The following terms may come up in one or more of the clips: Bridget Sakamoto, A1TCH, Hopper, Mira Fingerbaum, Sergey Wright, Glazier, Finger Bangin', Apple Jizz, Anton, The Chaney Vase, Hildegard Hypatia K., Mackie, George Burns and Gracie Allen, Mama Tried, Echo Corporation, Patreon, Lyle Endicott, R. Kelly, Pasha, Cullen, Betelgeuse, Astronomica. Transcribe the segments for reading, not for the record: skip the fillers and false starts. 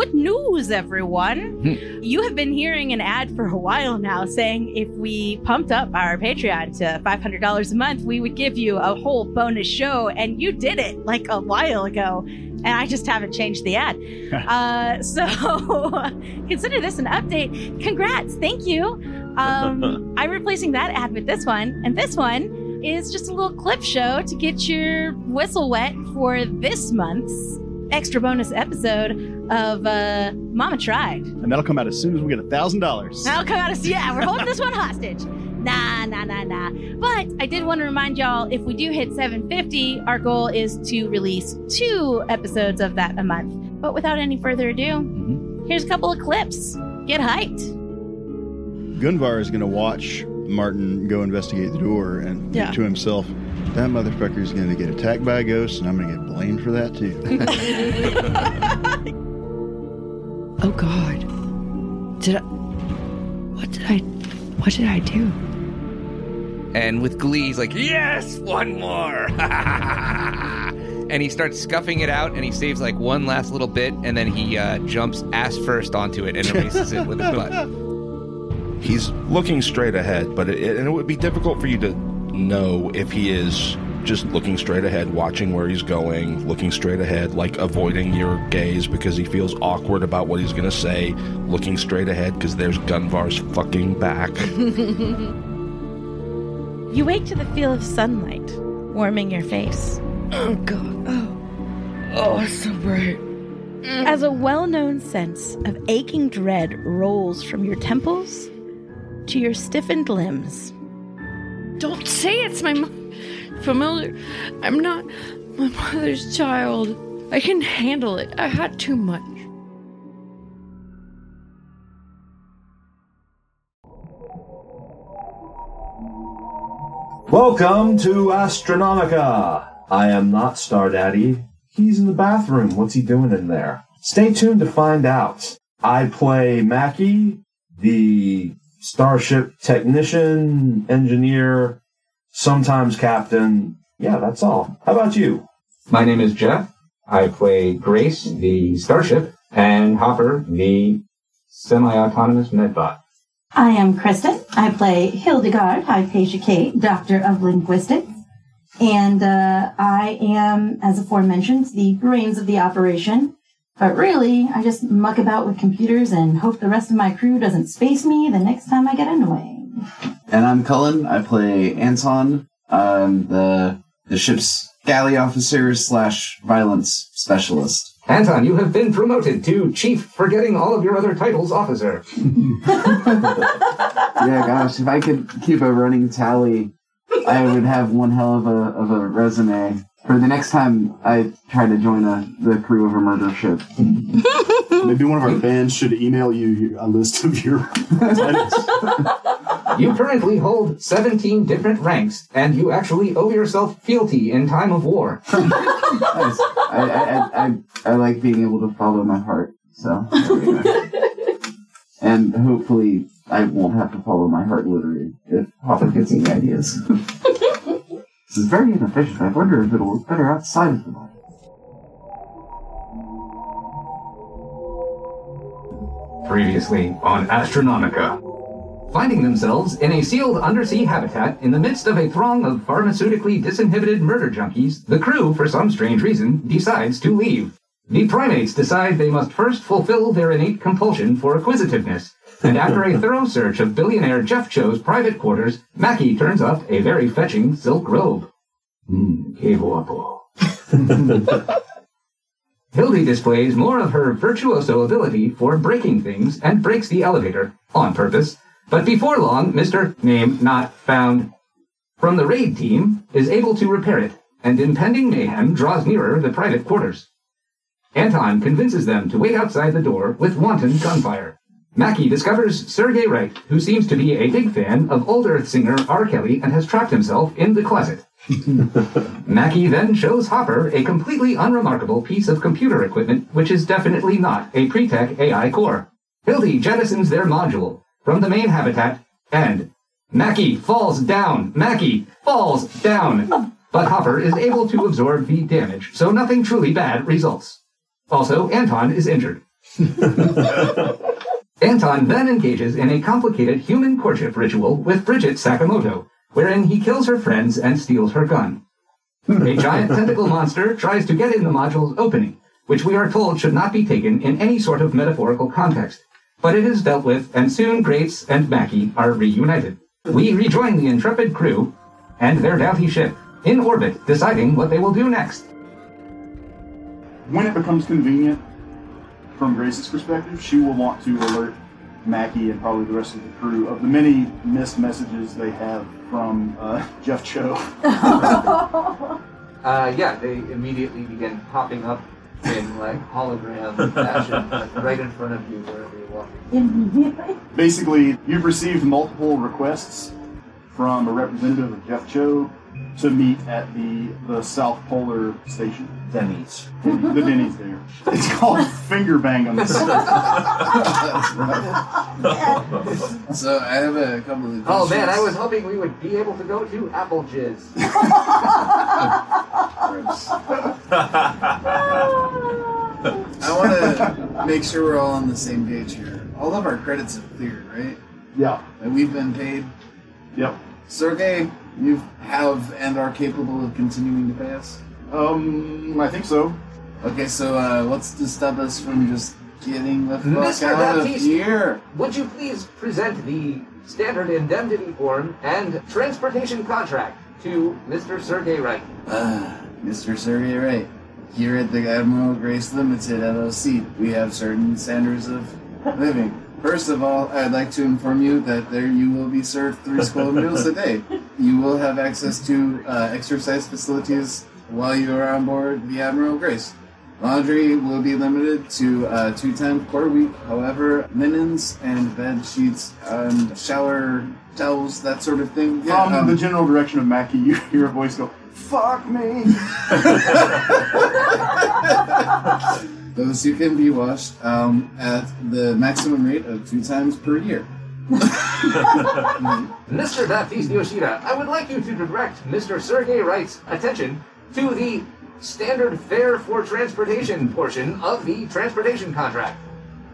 Good news, everyone. You have been hearing an ad for a while now saying if we pumped up our Patreon to $500 a month, we would give you a whole bonus show. And you did it like a while ago. And I just haven't changed the ad. Consider this an update. Congrats. Thank you. I'm replacing that ad with this one. And this one is just a little clip show to get your whistle wet for this month's extra bonus episode of Mama Tried. And that'll come out as soon as we get $1,000. That'll come out as, yeah, we're holding this one hostage. Nah. But I did want to remind y'all, if we do hit 750, our goal is to release 2 episodes of that a month. But without any further ado, here's a couple of clips. Get hyped. Gunvar is going to watch Martin go investigate the door and think to himself, that motherfucker's going to get attacked by a ghost and I'm going to get blamed for that too. Oh God. What did I do? And with glee, he's like, yes, one more. And he starts scuffing it out and he saves like one last little bit and then he jumps ass first onto it and erases it with his butt. He's looking straight ahead, but it would be difficult for you to know if he is just looking straight ahead, watching where he's going, looking straight ahead, like avoiding your gaze because he feels awkward about what he's going to say, looking straight ahead because there's Gunvar's fucking back. You wake to the feel of sunlight warming your face. Oh, God. Oh, it's so bright. As a well-known sense of aching dread rolls from your temples to your stiffened limbs. Don't say it's my familiar. I'm not my mother's child. I can handle it. I had too much. Welcome to Astronomica. I am not Star Daddy. He's in the bathroom. What's he doing in there? Stay tuned to find out. I play Mackie, the starship technician, engineer, sometimes captain. Yeah, that's all. How about you? My name is Jeff. I play Grace, the starship, and Hopper, the semi-autonomous medbot. I am Kristen. I play Hildegard Hypatia K., Doctor of Linguistics. And I am, as aforementioned, the brains of the operation. But really, I just muck about with computers and hope the rest of my crew doesn't space me the next time I get annoying. And I'm Cullen. I play Anton, the ship's galley officer / violence specialist. Anton, you have been promoted to chief, forgetting all of your other titles, officer. Yeah, gosh, if I could keep a running tally, I would have one hell of a resume for the next time I try to join the crew of a murder ship. Maybe one of our fans should email you a list of your titles. You currently hold 17 different ranks, and you actually owe yourself fealty in time of war. I like being able to follow my heart, so there we go. And hopefully I won't have to follow my heart literally if Hopper gets any ideas. This is very inefficient. I wonder if it'll look better outside of the body. Previously on Astronomica. Finding themselves in a sealed undersea habitat in the midst of a throng of pharmaceutically disinhibited murder junkies, the crew, for some strange reason, decides to leave. The primates decide they must first fulfill their innate compulsion for acquisitiveness. And after a thorough search of billionaire Jeff Cho's private quarters, Mackie turns up a very fetching silk robe. Hildy displays more of her virtuoso ability for breaking things and breaks the elevator, on purpose. But before long, Mr. Name Not Found from the raid team is able to repair it, and impending mayhem draws nearer the private quarters. Anton convinces them to wait outside the door with wanton gunfire. Mackie discovers Sergey Wright, who seems to be a big fan of old Earth singer R. Kelly and has trapped himself in the closet. Mackie then shows Hopper a completely unremarkable piece of computer equipment, which is definitely not a pre-tech AI core. Hildy jettisons their module from the main habitat, and Mackie falls down! Mackie falls down! But Hopper is able to absorb the damage, so nothing truly bad results. Also, Anton is injured. Anton then engages in a complicated human courtship ritual with Bridget Sakamoto, wherein he kills her friends and steals her gun. A giant tentacle monster tries to get in the module's opening, which we are told should not be taken in any sort of metaphorical context, but it is dealt with, and soon Grace and Mackie are reunited. We rejoin the intrepid crew and their doughty ship, in orbit, deciding what they will do next. When it becomes convenient, from Grace's perspective, she will want to alert Mackie and probably the rest of the crew of the many missed messages they have from Jeff Cho. They immediately begin popping up in hologram fashion, right in front of you wherever you're walking. Basically, you've received multiple requests from a representative of Jeff Cho to meet at the South Polar Station. Denny's. The Denny's there. It's called Finger Bangin'. That's right. So I have a couple of questions. Oh man, I was hoping we would be able to go to Apple Jizz. I want to make sure we're all on the same page here. All of our credits have cleared, right? Yeah. And we've been paid. Yep. Sergey, you have and are capable of continuing to pay us? I think so. Okay, so what's to stop us from just getting the fuck out of here? Would you please present the standard indemnity form and transportation contract to Mr. Sergey Wright? Mr. Sergey Wright, here at the Admiral Grace Limited LLC, we have certain standards of living. First of all, I'd like to inform you that there you will be served 3 square meals a day. You will have access to exercise facilities while you are on board the Admiral Grace. Laundry will be limited to 2 times per week. However, linens and bed sheets and shower towels, that sort of thing. Yeah, the general direction of Mackie, you hear a voice go, "Fuck me!" Those who can be washed at the maximum rate of 2 times per year. Mr. Baptiste Yoshida, I would like you to direct Mr. Sergey Wright's attention to the standard fare for transportation portion of the transportation contract.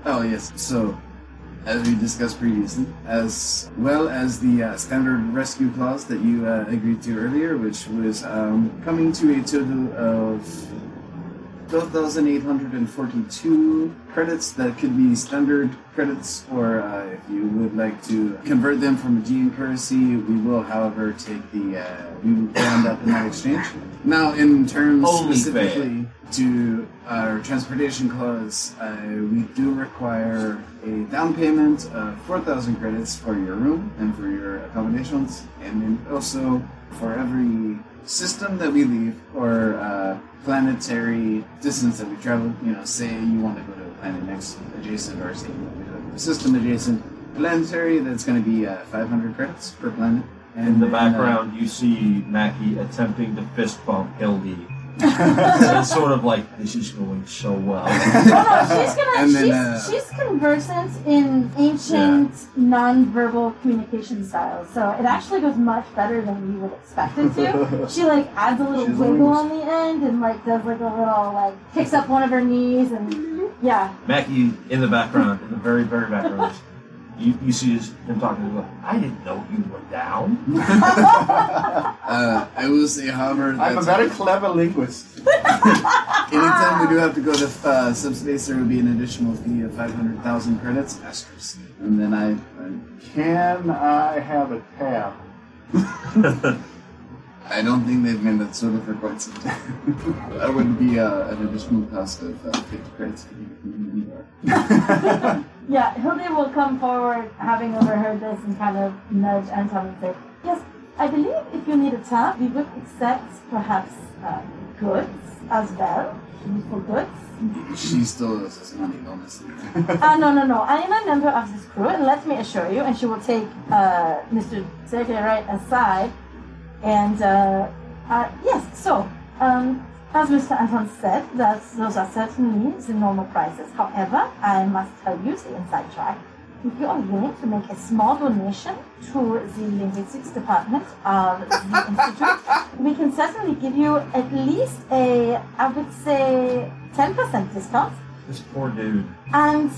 Oh, yes. So, as we discussed previously, as well as the standard rescue clause that you agreed to earlier, which was coming to a total of 12,842 credits that could be standard credits, or if you would like to convert them from Aegean currency, we will, however, take the we will round up in that exchange. Now, in terms specifically to our transportation clause, we do require a down payment of 4,000 credits for your room and for your accommodations, and then also for every system that we leave or planetary distance that we travel. You know, say you want to go to a planet next adjacent, or say you want to go to a system adjacent planetary, that's going to be 500 credits per planet. And in the background, you see Mackie attempting to fist bump Hildy. It's sort of like, this is going so well. She's conversant in ancient non-verbal communication styles, so it actually goes much better than you would expect it to. She adds a little wiggle on the end and does a little picks up one of her knees and yeah. Mackie in the background, in the very very background. You see him talking to him, I didn't know you were down. I will say, however, I'm a very clever linguist. Anytime we do have to go to subspace, there will be an additional fee of 500,000 credits. Asterisk. And then can I have a tab? I don't think they've made that sort of for quite some time. That would be an additional cost of 50 credits for you. Yeah, Hilde will come forward, having overheard this, and kind of nudge Anton and say, yes, I believe if you need a tab, we would accept perhaps goods as well, useful goods. She still owes us money, honestly. No. I am a member of this crew, and let me assure you, and she will take Mr. Sergey Wright aside, and as Mr. Anton said, those are certainly the normal prices. However, I must tell you the inside track. If you are willing to make a small donation to the linguistics department of the Institute, we can certainly give you at least 10% discount This poor dude. And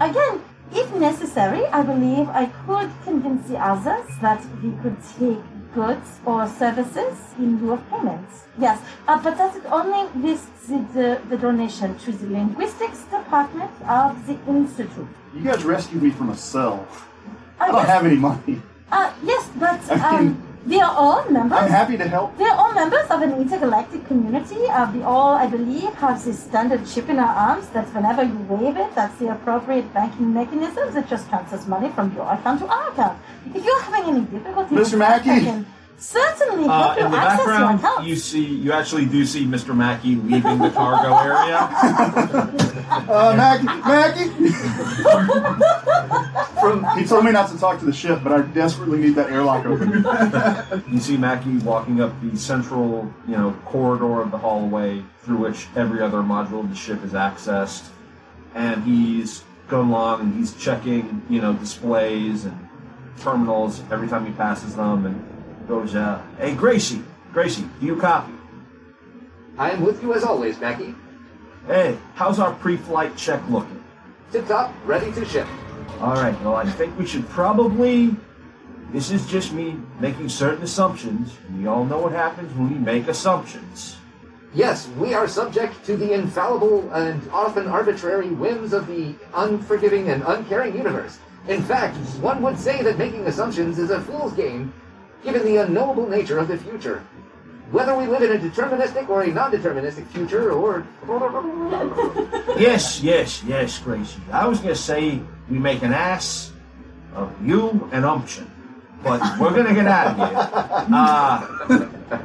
again, if necessary, I believe I could convince the others that we could take goods or services in lieu of payments. Yes, but that it only with the donation to the linguistics department of the Institute. You guys rescued me from a cell. I don't have any money. Yes, but we are all members. I'm happy to help. We are all members of an intergalactic community. We all, I believe, have this standard chip in our arms that whenever you wave it, that's the appropriate banking mechanism that just transfers money from your account to our account. If you're having any difficulties, Mr. Mackie, certainly help you access your account. In the background, you actually do see Mr. Mackie leaving the cargo area. Mackie. He told me not to talk to the ship, but I desperately need that airlock open. You see Mackie walking up the central, corridor of the hallway through which every other module of the ship is accessed, and he's going along and he's checking, displays and terminals every time he passes them, and goes, "Hey, Gracie, do you copy?" I am with you as always, Mackie. Hey, how's our pre-flight check looking? Tip top, ready to ship. All right, well, I think we should probably... This is just me making certain assumptions, and we all know what happens when we make assumptions. Yes, we are subject to the infallible and often arbitrary whims of the unforgiving and uncaring universe. In fact, one would say that making assumptions is a fool's game, given the unknowable nature of the future. Whether we live in a deterministic or a non-deterministic future, or... Yes, Gracie. I was going to say... We make an ass of you and umption, but we're going to get out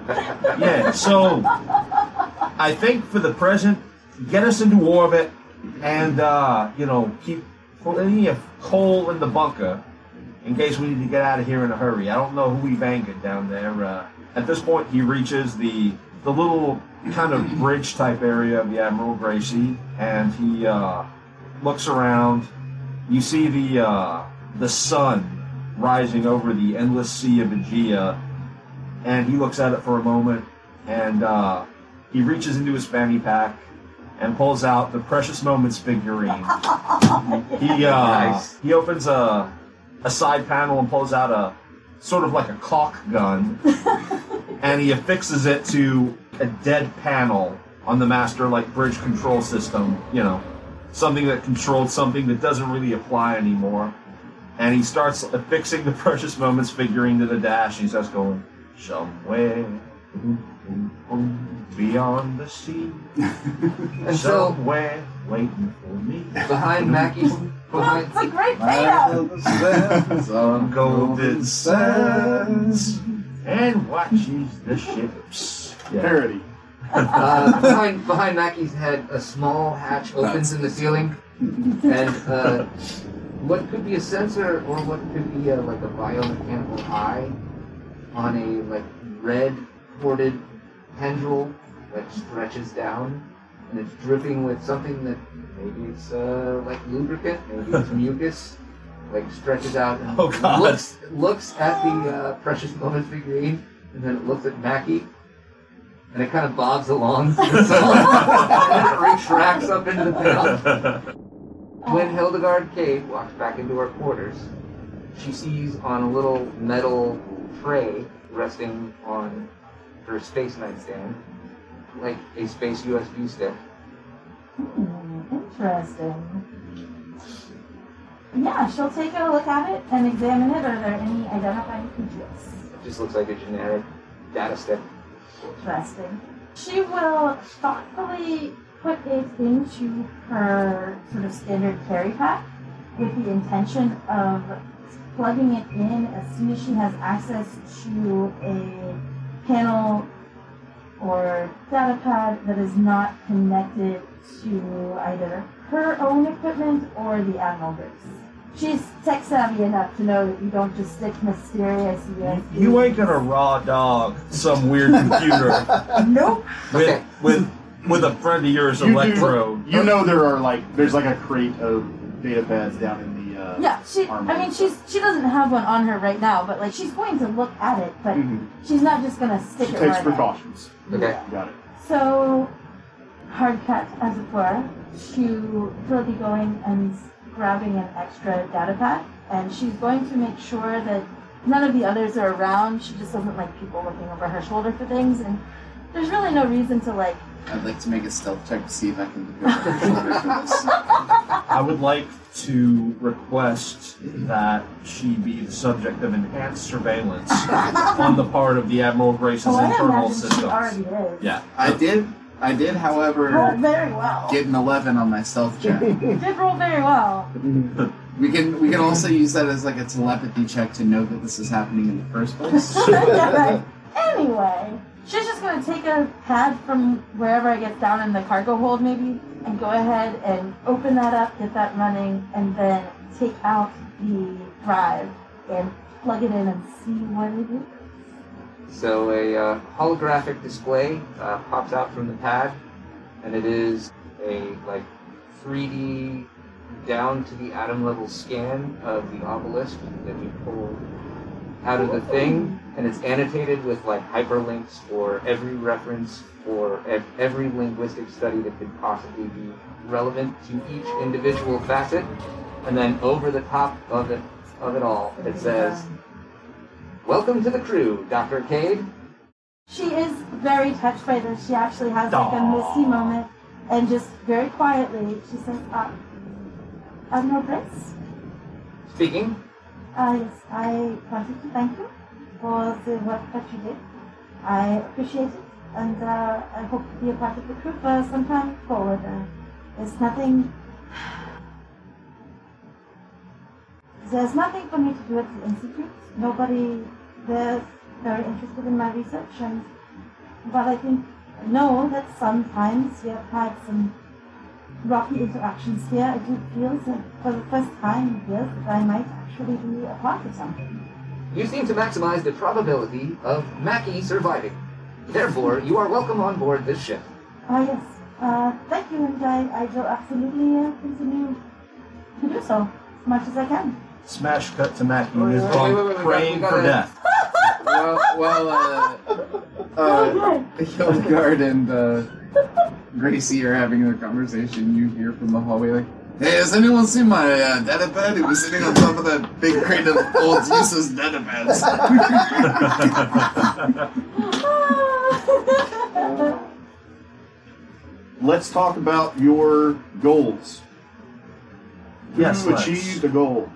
of here. So I think for the present, get us into orbit and, keep plenty of coal in the bunker in case we need to get out of here in a hurry. I don't know who we've angered down there. At this point, he reaches the little kind of bridge-type area of the Admiral Gracie, and he looks around. You see the sun rising over the endless sea of Aegea, and he looks at it for a moment, and he reaches into his fanny pack and pulls out the Precious Moments figurine. He opens a side panel and pulls out a sort of like a caulk gun, and he affixes it to a dead panel on the master bridge control system, something that controlled something that doesn't really apply anymore. And he starts affixing the Precious Moments figurine to the dash. He starts going, somewhere beyond the sea, and somewhere waiting for me. Behind Mackie's... That's a great payout! On golden sands, and watches the ships. Yeah. Parody. Behind Mackie's head, a small hatch opens in the ceiling, and what could be a sensor or what could be a biomechanical eye on a red corded tendril that stretches down, and it's dripping with something that maybe it's lubricant, maybe it's mucus, stretches out and looks at the Precious Moments figurine, and then it looks at Mackie. And it kind of bobs along, so it retracts up into the panel. When Hildegard K. walks back into her quarters, she sees on a little metal tray resting on her space nightstand, a space USB stick. Interesting. Yeah, she'll take a look at it and examine it. Are there any identifying features? It just looks like a generic data stick. Interesting. She will thoughtfully put it into her sort of standard carry pack with the intention of plugging it in as soon as she has access to a panel or data pad that is not connected to either her own equipment or the Admiral Grace. She's tech savvy enough to know that you don't just stick mysterious USBs. You ain't gonna raw dog some weird computer. Nope. With a friend of yours, Electro. You know there's a crate of data pads down in the armory. She doesn't have one on her right now, but she's going to look at it, but she's not just gonna stick it. She takes precautions. Okay, got it. So hard cut, as it were, to Philippi going and grabbing an extra data pack. And she's going to make sure that none of the others are around. She just doesn't like people looking over her shoulder for things. And there's really no reason to, like... I'd like to make a stealth check to see if I can look over her shoulder for this. I would like to request that she be the subject of enhanced surveillance on the part of the Admiral Grace's internal systems. She already is. Yeah. I did, however, very well. Get an 11 on my stealth check. You did roll very well. We can also use that as like a telepathy check to know that this is happening in the first place. Anyway, she's just going to take a pad from wherever I get down in the cargo hold maybe and go ahead and open that up, get that running, and then take out the drive and plug it in and see what it is. So a holographic display pops out from the pad, and it is a 3D down to the atom level scan of the obelisk that we pulled out of the thing, and it's annotated with hyperlinks for every reference for every linguistic study that could possibly be relevant to each individual facet, and then over the top of it all, it says, "Welcome to the crew, Dr. Cade." She is very touched by this. She actually has a misty moment, and just very quietly, she says, "Admiral Grace?" Speaking. Yes, I wanted to thank you for the work that you did. I appreciate it, and I hope to be a part of the crew for some time forward. There's nothing for me to do at the Institute. Nobody there's very interested in my research, but I think I know that sometimes we have had some rocky interactions here. I do feel that for the first time here that I might actually be a part of something. You seem to maximize the probability of Mackie surviving. Therefore, you are welcome on board this ship. Yes. Thank you, and I will absolutely continue to do so as much as I can. Smash cut to Mackie who's praying for death. Hildegard and Gracie are having their conversation. You hear from the hallway "Hey, has anyone seen my data pad? It was sitting on top of that big crate of old useless data pads." Let's talk about your goals. Yes, you achieved a goal.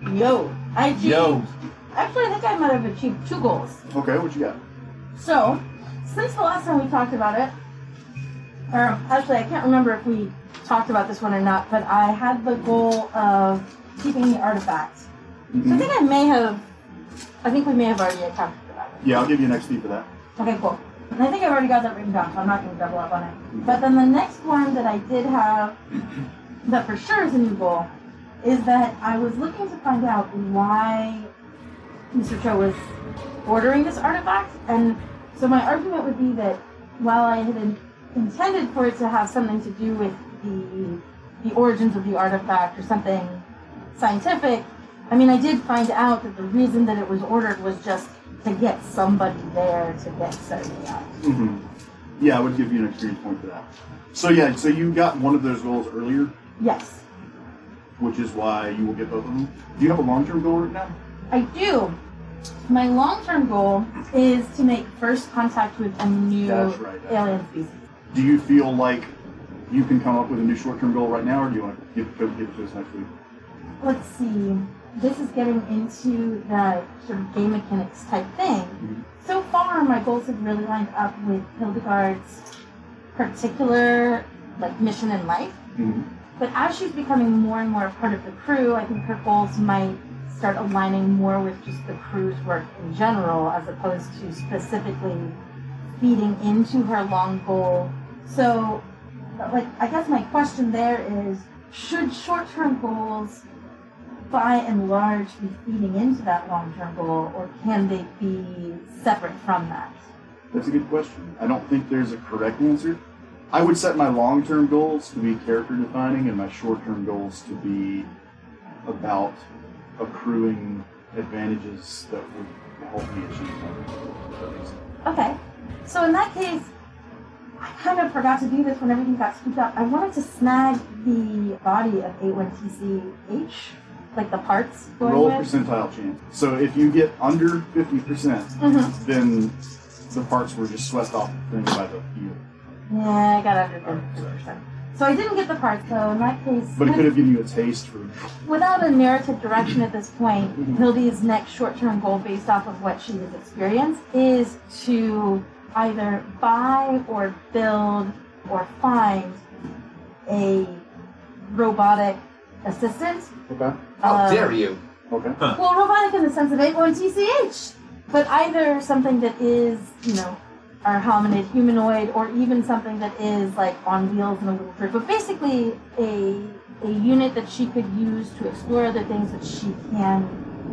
Actually, I think I might have achieved two goals. Okay, what you got? So, since the last time we talked about it, or actually I can't remember if we talked about this one or not, but I had the goal of keeping the artifact. Mm-hmm. So I think we may have already accomplished that. Yeah, I'll give you an XP for that. Okay, cool. And I think I've already got that written down, so I'm not going to double up on it. Mm-hmm. But then the next one that I did have, that for sure is a new goal, is that I was looking to find out why Mr. Cho was ordering this artifact. And so my argument would be that while I had intended for it to have something to do with the origins of the artifact or something scientific, I mean, I did find out that the reason that it was ordered was just to get somebody there to get something out. Mm-hmm. Yeah, I would give you an experience point for that. So yeah, so you got one of those goals earlier? Yes. Which is why you will get both of them. Do you have a long-term goal right now? I do. My long-term goal is to make first contact with a new alien species. Do you feel like you can come up with a new short-term goal right now, or do you want to give it to us next week? Let's see. This is getting into the sort of game mechanics type thing. Mm-hmm. So far, my goals have really lined up with Hildegard's particular mission in life. Mm-hmm. But as she's becoming more and more a part of the crew, I think her goals might start aligning more with just the crew's work in general, as opposed to specifically feeding into her long goal. So, I guess my question there is, should short-term goals, by and large, be feeding into that long-term goal, or can they be separate from that? That's a good question. I don't think there's a correct answer. I would set my long-term goals to be character-defining and my short-term goals to be about accruing advantages that would help me achieve my goals. Okay. So in that case, I kind of forgot to do this when everything got scooped up. I wanted to snag the body of A1TCH, like the parts. Roll percentile chance. So if you get under 50%, then the parts were just swept off the thing by the heel. Yeah, I got under 50%. So I didn't get the parts, so in that case... But it could have given you a taste for... Without a narrative direction at this point, Hildy's next short-term goal, based off of what she has experienced, is to either buy or build or find a robotic assistant. Okay. How dare you? Okay. Huh. Well, robotic in the sense of A1TCH, but either something that is, you know, our hominid humanoid, or even something that is like on wheels and a little trip, but basically a unit that she could use to explore the things that she can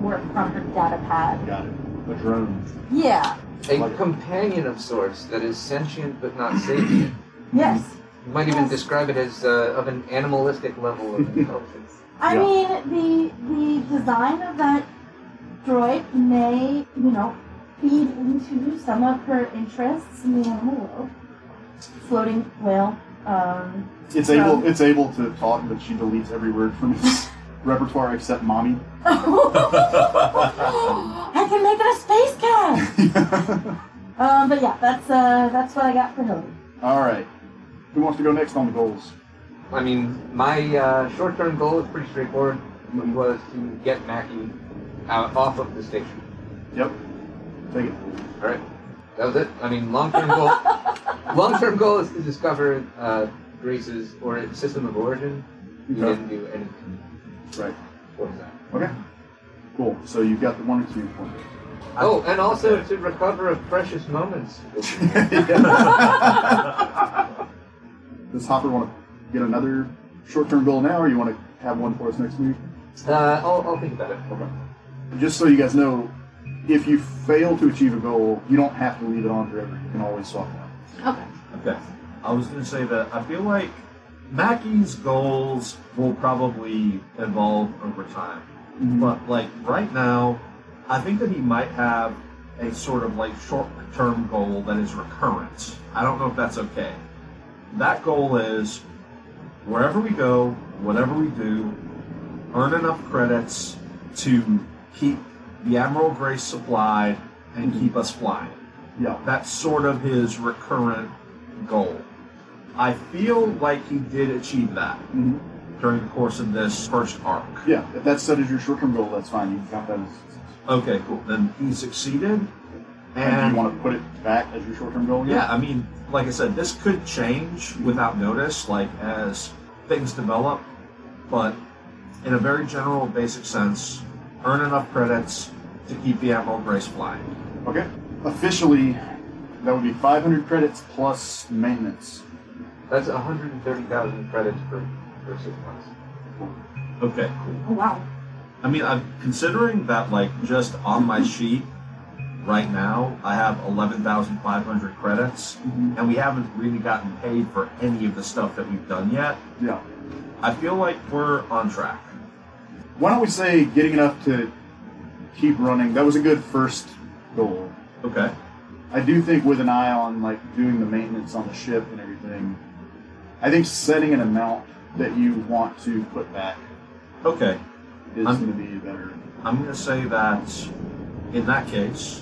work from her data pad. Got it. A drone. Yeah. A companion of sorts that is sentient but not sapient. Yes. You might even describe it as of an animalistic level of intelligence. I mean, the design of that droid may, you know, feed into some of her interests in the animal world. Floating whale. It's able to talk, but she deletes every word from its repertoire except mommy. I can make it a space cat. But yeah, that's what I got for Hildy. All right, who wants to go next on the goals? I mean, my short-term goal is pretty straightforward. It was to get Mackie out off of the station. Yep. Take it. All right. That was it. I mean, long-term goal. Long-term goal is to discover Grace's or system of origin. You didn't do anything. Right. What was that? Okay. Cool. So you've got the one experience point. Oh, and also to recover a precious moments. Does Hopper want to get another short-term goal now, or you want to have one for us next week? I'll think about it. Okay. Just so you guys know, if you fail to achieve a goal, you don't have to leave it on forever. You can always swap it out. Okay. Okay. I was going to say that I feel like Mackie's goals will probably evolve over time. Mm-hmm. But, like, right now, I think that he might have a sort of, like, short-term goal that is recurrent. I don't know if that's okay. That goal is, wherever we go, whatever we do, earn enough credits to keep the Admiral Grace supplied and keep us flying. Yeah. That's sort of his recurrent goal. I feel like he did achieve that during the course of this first arc. Yeah, if that's set as your short-term goal, that's fine. You can count that as a success. Okay, cool. Then he succeeded. And you want to put it back as your short-term goal? Yeah, I mean, like I said, this could change without notice, like as things develop. But in a very general, basic sense, earn enough credits to keep the Admiral Grace flying. Okay. Officially, that would be 500 credits plus maintenance. That's 130,000 credits per 6 months. Okay, cool. Oh, wow. I mean, I'm considering that, like, just on my sheet right now, I have 11,500 credits, and we haven't really gotten paid for any of the stuff that we've done yet. Yeah. I feel like we're on track. Why don't we say getting enough to keep running? That was a good first goal. Okay. I do think with an eye on, like, doing the maintenance on the ship and everything, I think setting an amount that you want to put back is going to be better. I'm going to say that, in that case,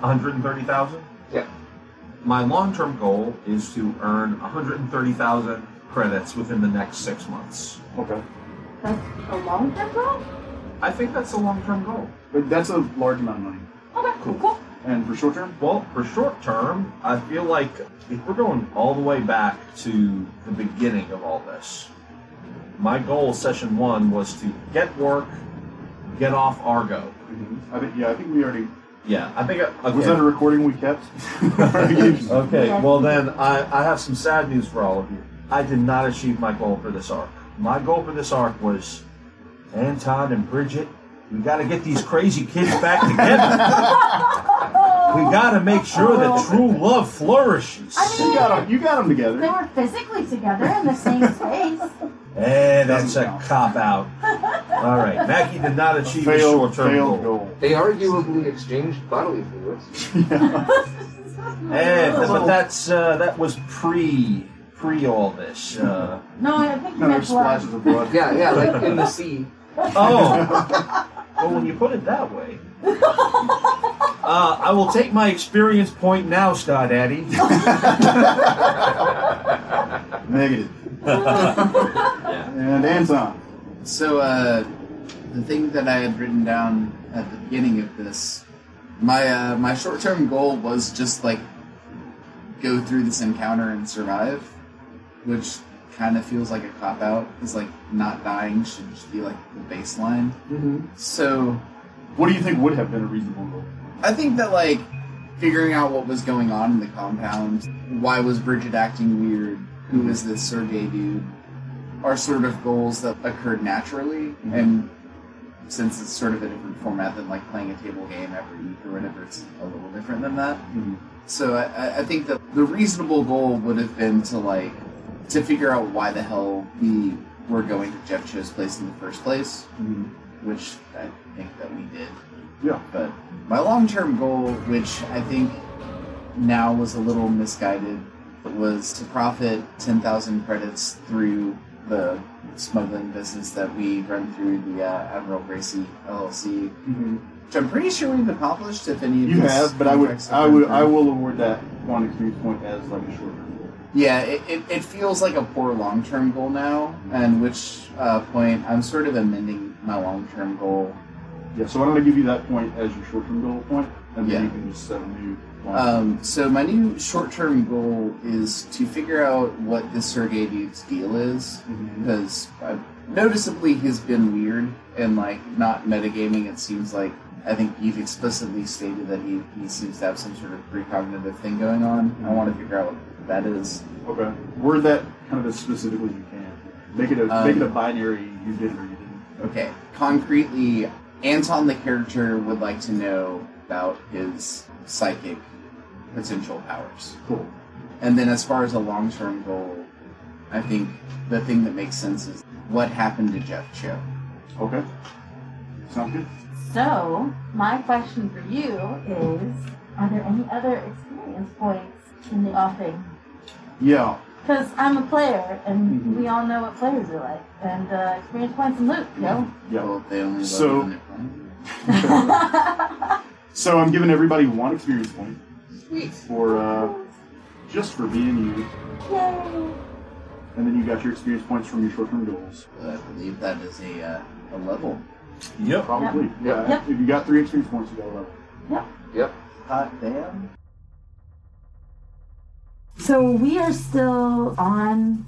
130,000? Yeah. My long-term goal is to earn 130,000 credits within the next 6 months. Okay. That's a long-term goal? I think that's a long-term goal. But that's a large amount of money. Okay, cool. And for short-term? Well, for short-term, I feel like if we're going all the way back to the beginning of all this, my goal session one was to get work, get off Argo. I think we already... Yeah, I think... Okay. Was that a recording we kept? Okay, well then, I have some sad news for all of you. I did not achieve my goal for this arc. My goal for this arc was Anton and Bridget, we got to get these crazy kids back together. We got to make sure that true love flourishes. I mean, you got them together. They were physically together in the same space. Hey, that's a cop-out. All right, Mackie did not achieve his short-term goal. They arguably exchanged bodily fluids. But that was pre all this. No, I think you meant splashes abroad. Yeah, like in the sea. Oh. Well, when you put it that way, I will take my experience point now, Scott Addy. Negative. Yeah. And Anton. So, the thing that I had written down at the beginning of this, my short-term goal was just, like, go through this encounter and survive, which kind of feels like a cop-out, because, like, not dying should just be, like, the baseline. Mm-hmm. So... what do you think would have been a reasonable goal? I think that, like, figuring out what was going on in the compound, why was Bridget acting weird, who was this Sergey dude, are sort of goals that occurred naturally, mm-hmm. and since it's sort of a different format than, like, playing a table game every week or whatever, it's a little different than that. Mm-hmm. So I think that the reasonable goal would have been to, like, to figure out why the hell we were going to Jeff Cho's place in the first place, mm-hmm. which I think that we did. Yeah. But my long-term goal, which I think now was a little misguided, was to profit 10,000 credits through the smuggling business that we run through the Admiral Gracie LLC, mm-hmm. which I'm pretty sure we've accomplished. If any of you have, but I will award that one experience point as like a short. Yeah, it feels like a poor long-term goal now, and which point I'm sort of amending my long-term goal. Yeah, so why don't I give you that point as your short-term goal point, and then you can just set a new long-term. So my new short-term goal is to figure out what this Sergey dude's deal is, because mm-hmm. noticeably he's been weird, and like not metagaming, it seems like, I think you've explicitly stated that he seems to have some sort of precognitive thing going on. Mm-hmm. I want to figure out what that is. Okay. Word that kind of as specifically you can. Make it a binary, you did or you didn't. Okay. Concretely, Anton the character would like to know about his psychic potential powers. Cool. And then as far as a long-term goal, I think the thing that makes sense is what happened to Jeff Cho. Okay. Sounds good. So, my question for you is, are there any other experience points in the offing? Yeah. Because I'm a player, and mm-hmm. we all know what players are like. And experience points and loot, yo. Yeah. Well, they only love you when they're playing. So I'm giving everybody one experience point. Sweet. For, just for being you. Yay. And then you got your experience points from your short-term goals. I believe that is a level. Yep. Probably. Yep. Yeah. Yep. If you got 3 experience points, you got a level. Yep. Yep. Hot damn. So we are still on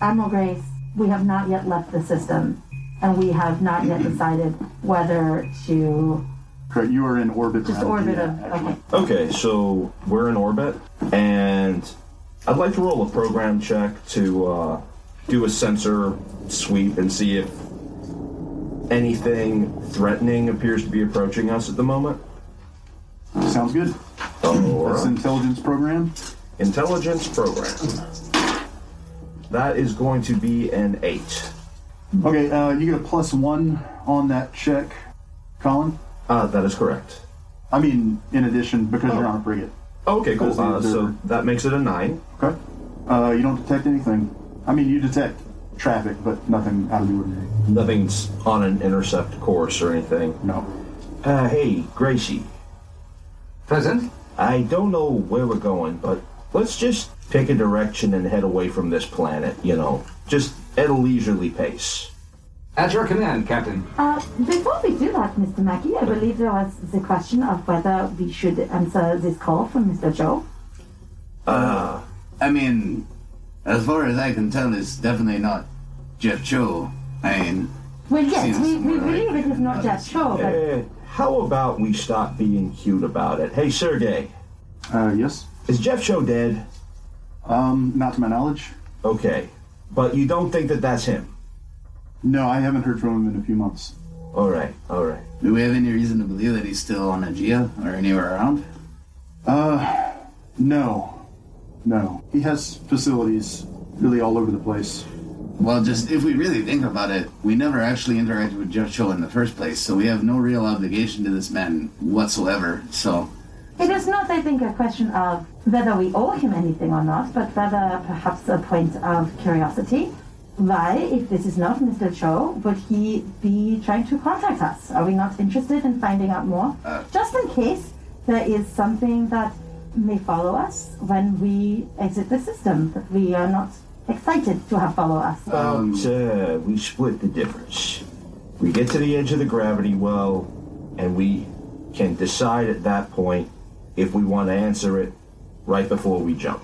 Admiral Grace. We have not yet left the system, and we have not yet decided whether to... Correct, you are in orbit. Just orbit of... Okay, so we're in orbit, and I'd like to roll a program check to do a sensor sweep and see if anything threatening appears to be approaching us at the moment. Sounds good. That's an intelligence program. Intelligence program. That is going to be an 8. Okay, you get a +1 on that check, Colin? That is correct. I mean, in addition, because you're on a frigate. Oh, okay, cool. So that makes it a 9. Okay. You don't detect anything. I mean, you detect traffic, but nothing out of the ordinary. Nothing's on an intercept course or anything? No. Hey, Gracie. Present? I don't know where we're going, but... let's just pick a direction and head away from this planet, you know, just at a leisurely pace. At your command, Captain. Before we do that, Mr. Mackie, I believe there was the question of whether we should answer this call from Mr. Cho. I mean, as far as I can tell, it's definitely not Jeff Cho. I mean... well, yes, we believe it is not Jeff Cho, but... how about we stop being cute about it? Hey, Sergey. Yes? Is Jeff Cho dead? Not to my knowledge. Okay. But you don't think that that's him? No, I haven't heard from him in a few months. All right. Do we have any reason to believe that he's still on Aegea or anywhere around? No. He has facilities really all over the place. Well, just if we really think about it, we never actually interacted with Jeff Cho in the first place, so we have no real obligation to this man whatsoever, so... It is not, I think, a question of whether we owe him anything or not, but rather perhaps a point of curiosity. Why, if this is not Mr. Cho, would he be trying to contact us? Are we not interested in finding out more? Just in case there is something that may follow us when we exit the system, that we are not excited to have follow us. We split the difference. We get to the edge of the gravity well, and we can decide at that point if we want to answer it right before we jump.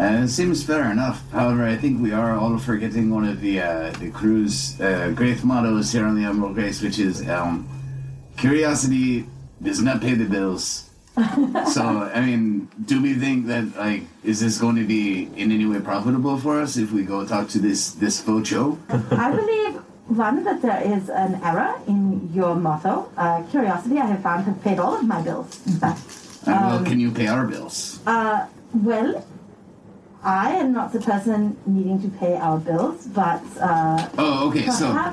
It seems fair enough. However, I think we are all forgetting one of the crew's great mottos here on the Admiral Grace, which is curiosity does not pay the bills. So, I mean, do we think that, like, is this going to be in any way profitable for us if we go talk to this Focho? I believe, one, that there is an error in your motto. Curiosity, I have found, has paid all of my bills, in fact. Well, can you pay our bills? Well, I am not the person needing to pay our bills, but... so...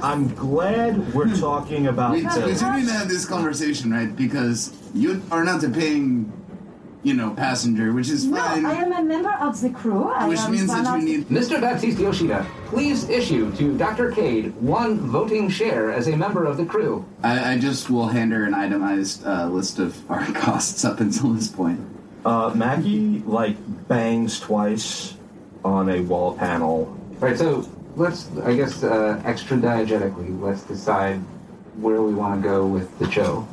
I'm glad we're talking about... We do need to have this conversation, right? Because you are not a paying, passenger, which is fine. No, I am a member of the crew. Which means that we need... Mr. Baptiste Yoshida, please issue to Dr. Cade one voting share as a member of the crew. I just will hand her an itemized list of our costs up until this point. Mackie, bangs twice on a wall panel. All right, so let's, I guess, extradiagetically, let's decide where we want to go with the show.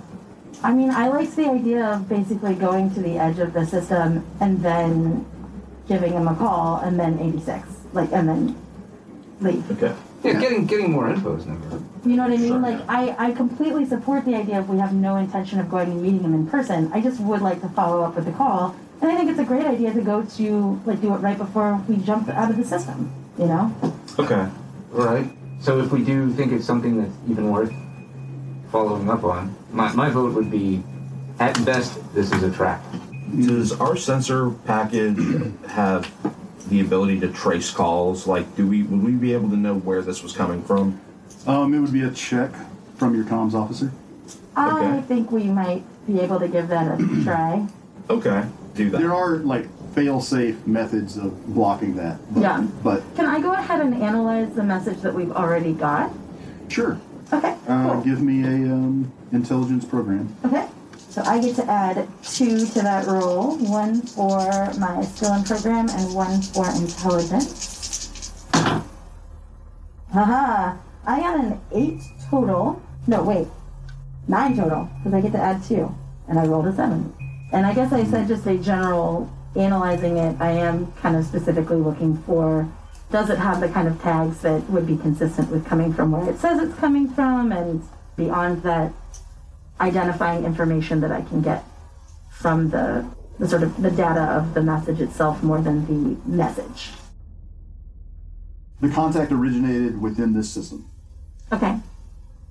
I mean, I like the idea of basically going to the edge of the system and then giving him a call and then 86, and then leave. Okay. Yeah, getting more info is never... You know what I mean? Sure, yeah. I completely support the idea if we have no intention of going and meeting him in person. I just would like to follow up with the call. And I think it's a great idea to go to, do it right before we jump out of the system, Okay. All right. So if we do think it's something that's even worth following up on, my vote would be, at best, this is a trap. Does our sensor package have the ability to trace calls? Would we be able to know where this was coming from? It would be a check from your comms officer. I think we might be able to give that a try. Okay. Do that. There are fail-safe methods of blocking that. But can I go ahead and analyze the message that we've already got? Sure. Okay. Cool. Give me a intelligence program. Okay. So I get to add 2 to that roll, 1 for my skill and program and 1 for intelligence. Haha. I got an 8 total. No, wait. 9 total, because I get to add 2. And I rolled a 7. And I guess I said just a general analyzing it. I am kind of specifically looking for, does it have the kind of tags that would be consistent with coming from where it says it's coming from, and beyond that, identifying information that I can get from the sort of the data of the message itself more than the message. The contact originated within this system. Okay.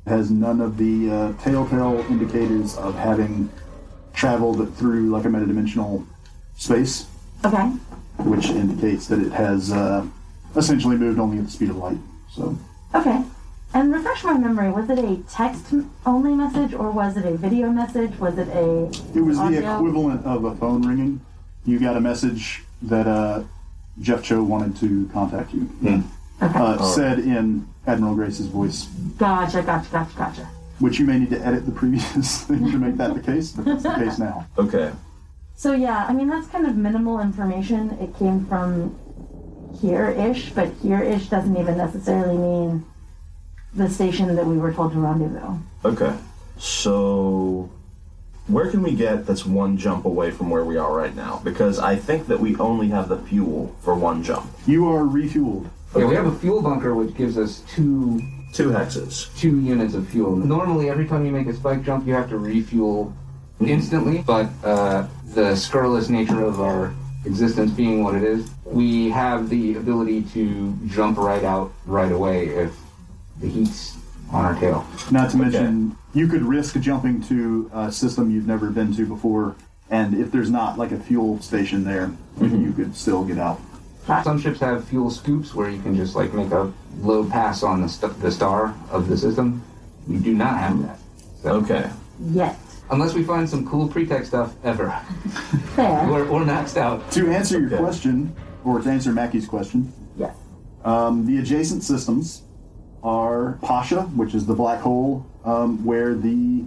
Has none of the telltale indicators of having traveled through a metadimensional space. Okay. Which indicates that it has essentially moved only at the speed of light. So. Okay. And refresh my memory, was it a text-only message, or was it a video message? Was it a It was audio? The equivalent of a phone ringing. You got a message that Jeff Cho wanted to contact you. Yeah. Okay. Said in Admiral Grace's voice. Gotcha. Which you may need to edit the previous thing to make that the case, but that's the case now. Okay. So that's kind of minimal information. It came from here-ish, but here-ish doesn't even necessarily mean the station that we were told to rendezvous. Okay. So where can we get that's one jump away from where we are right now? Because I think that we only have the fuel for one jump. You are refueled. Okay. Yeah, we have a fuel bunker, which gives us two hexes. 2 units of fuel. Normally, every time you make a spike jump, you have to refuel instantly, but the scurrilous nature of our existence being what it is, we have the ability to jump right out right away if the heat's on our tail. Not to mention, you could risk jumping to a system you've never been to before, and if there's not, a fuel station there, you could still get out. Some ships have fuel scoops where you can just make a low pass on the star of the system. We do not have that. So. Okay. Yet. Unless we find some cool pretext stuff ever. Fair. We're maxed out. To answer your question, or to answer Mackie's question, yes. The adjacent systems are Pasha, which is the black hole where the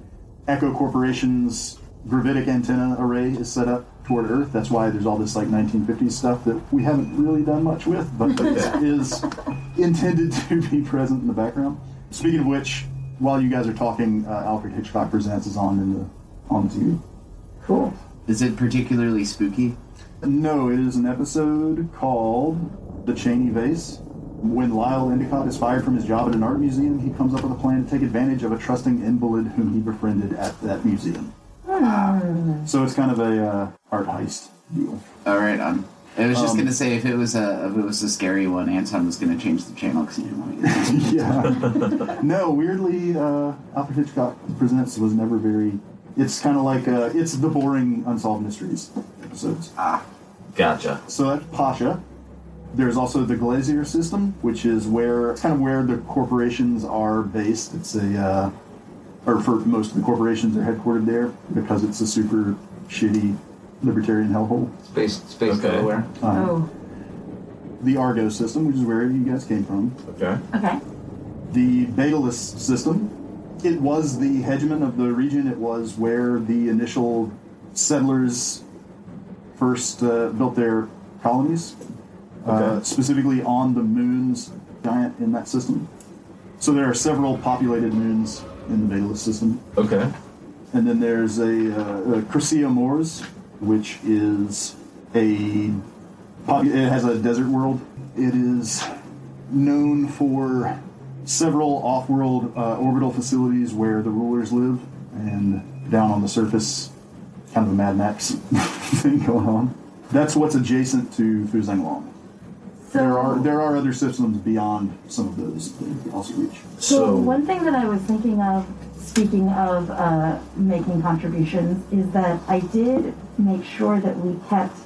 Echo Corporation's gravitic antenna array is set up toward Earth. That's why there's all this like 1950s stuff that we haven't really done much with, but that is intended to be present in the background. Speaking of which, while you guys are talking, Alfred Hitchcock Presents is on the TV. Cool. Is it particularly spooky? No, it is an episode called The Chaney Vase. When Lyle Endicott is fired from his job at an art museum, he comes up with a plan to take advantage of a trusting invalid whom he befriended at that museum. So it's kind of a art heist deal. All right, I was just going to say if it was a scary one, Anton was going to change the channel because he didn't want to get it. Yeah. No, weirdly, Alfred Hitchcock Presents was never very. It's kind of like it's the boring Unsolved Mysteries episodes. Ah, gotcha. So that's Pasha. There's also the Glazier system, which is where the corporations are based. It's a or for most of the corporations, they're headquartered there because it's a super shitty libertarian hellhole. Space Delaware. Okay. The Argo system, which is where you guys came from. Okay. The Betelgeuse system. It was the hegemon of the region. It was where the initial settlers first built their colonies, specifically on the moons giant in that system. So there are several populated moons in the Betelgeuse system. Okay. And then there's a Chrysia Moors, which is it has a desert world. It is known for several off-world orbital facilities where the rulers live, and down on the surface, kind of a Mad Max thing going on. That's what's adjacent to Fuzanglong Long. There are other systems beyond some of those that you can also reach. So one thing that I was thinking of, speaking of making contributions, is that I did make sure that we kept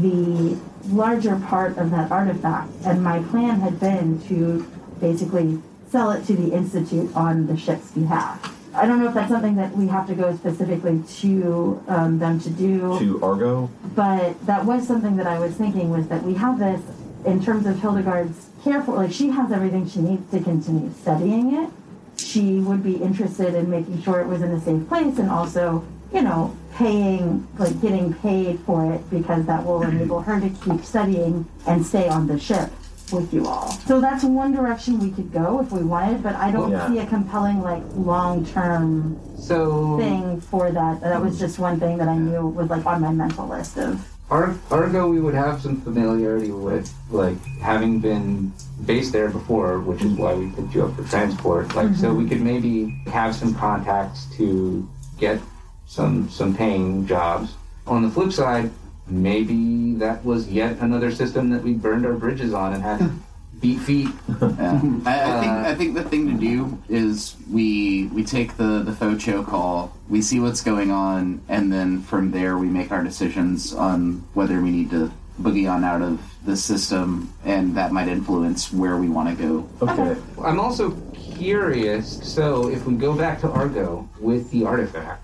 the larger part of that artifact, and my plan had been to basically sell it to the Institute on the ship's behalf. I don't know if that's something that we have to go specifically to them to do. To Argo? But that was something that I was thinking, was that we have this. In terms of Hildegard's care for, like, she has everything she needs to continue studying it. She would be interested in making sure it was in a safe place, and also, you know, getting paid for it, because that will enable her to keep studying and stay on the ship with you all. So that's one direction we could go if we wanted, but I don't see a compelling, like, long-term thing for that. That was just one thing that I knew was, like, on my mental list of. Argo we would have some familiarity with, like, having been based there before, which is why we picked you up for transport. Like, so we could maybe have some contacts to get some paying jobs. On the flip side, maybe that was yet another system that we burned our bridges on and had to beat feet. Yeah. I think the thing to do is we take the Focho call, we see what's going on, and then from there we make our decisions on whether we need to boogie on out of the system, and that might influence where we want to go. Okay. I'm also curious, so if we go back to Argo with the artifact,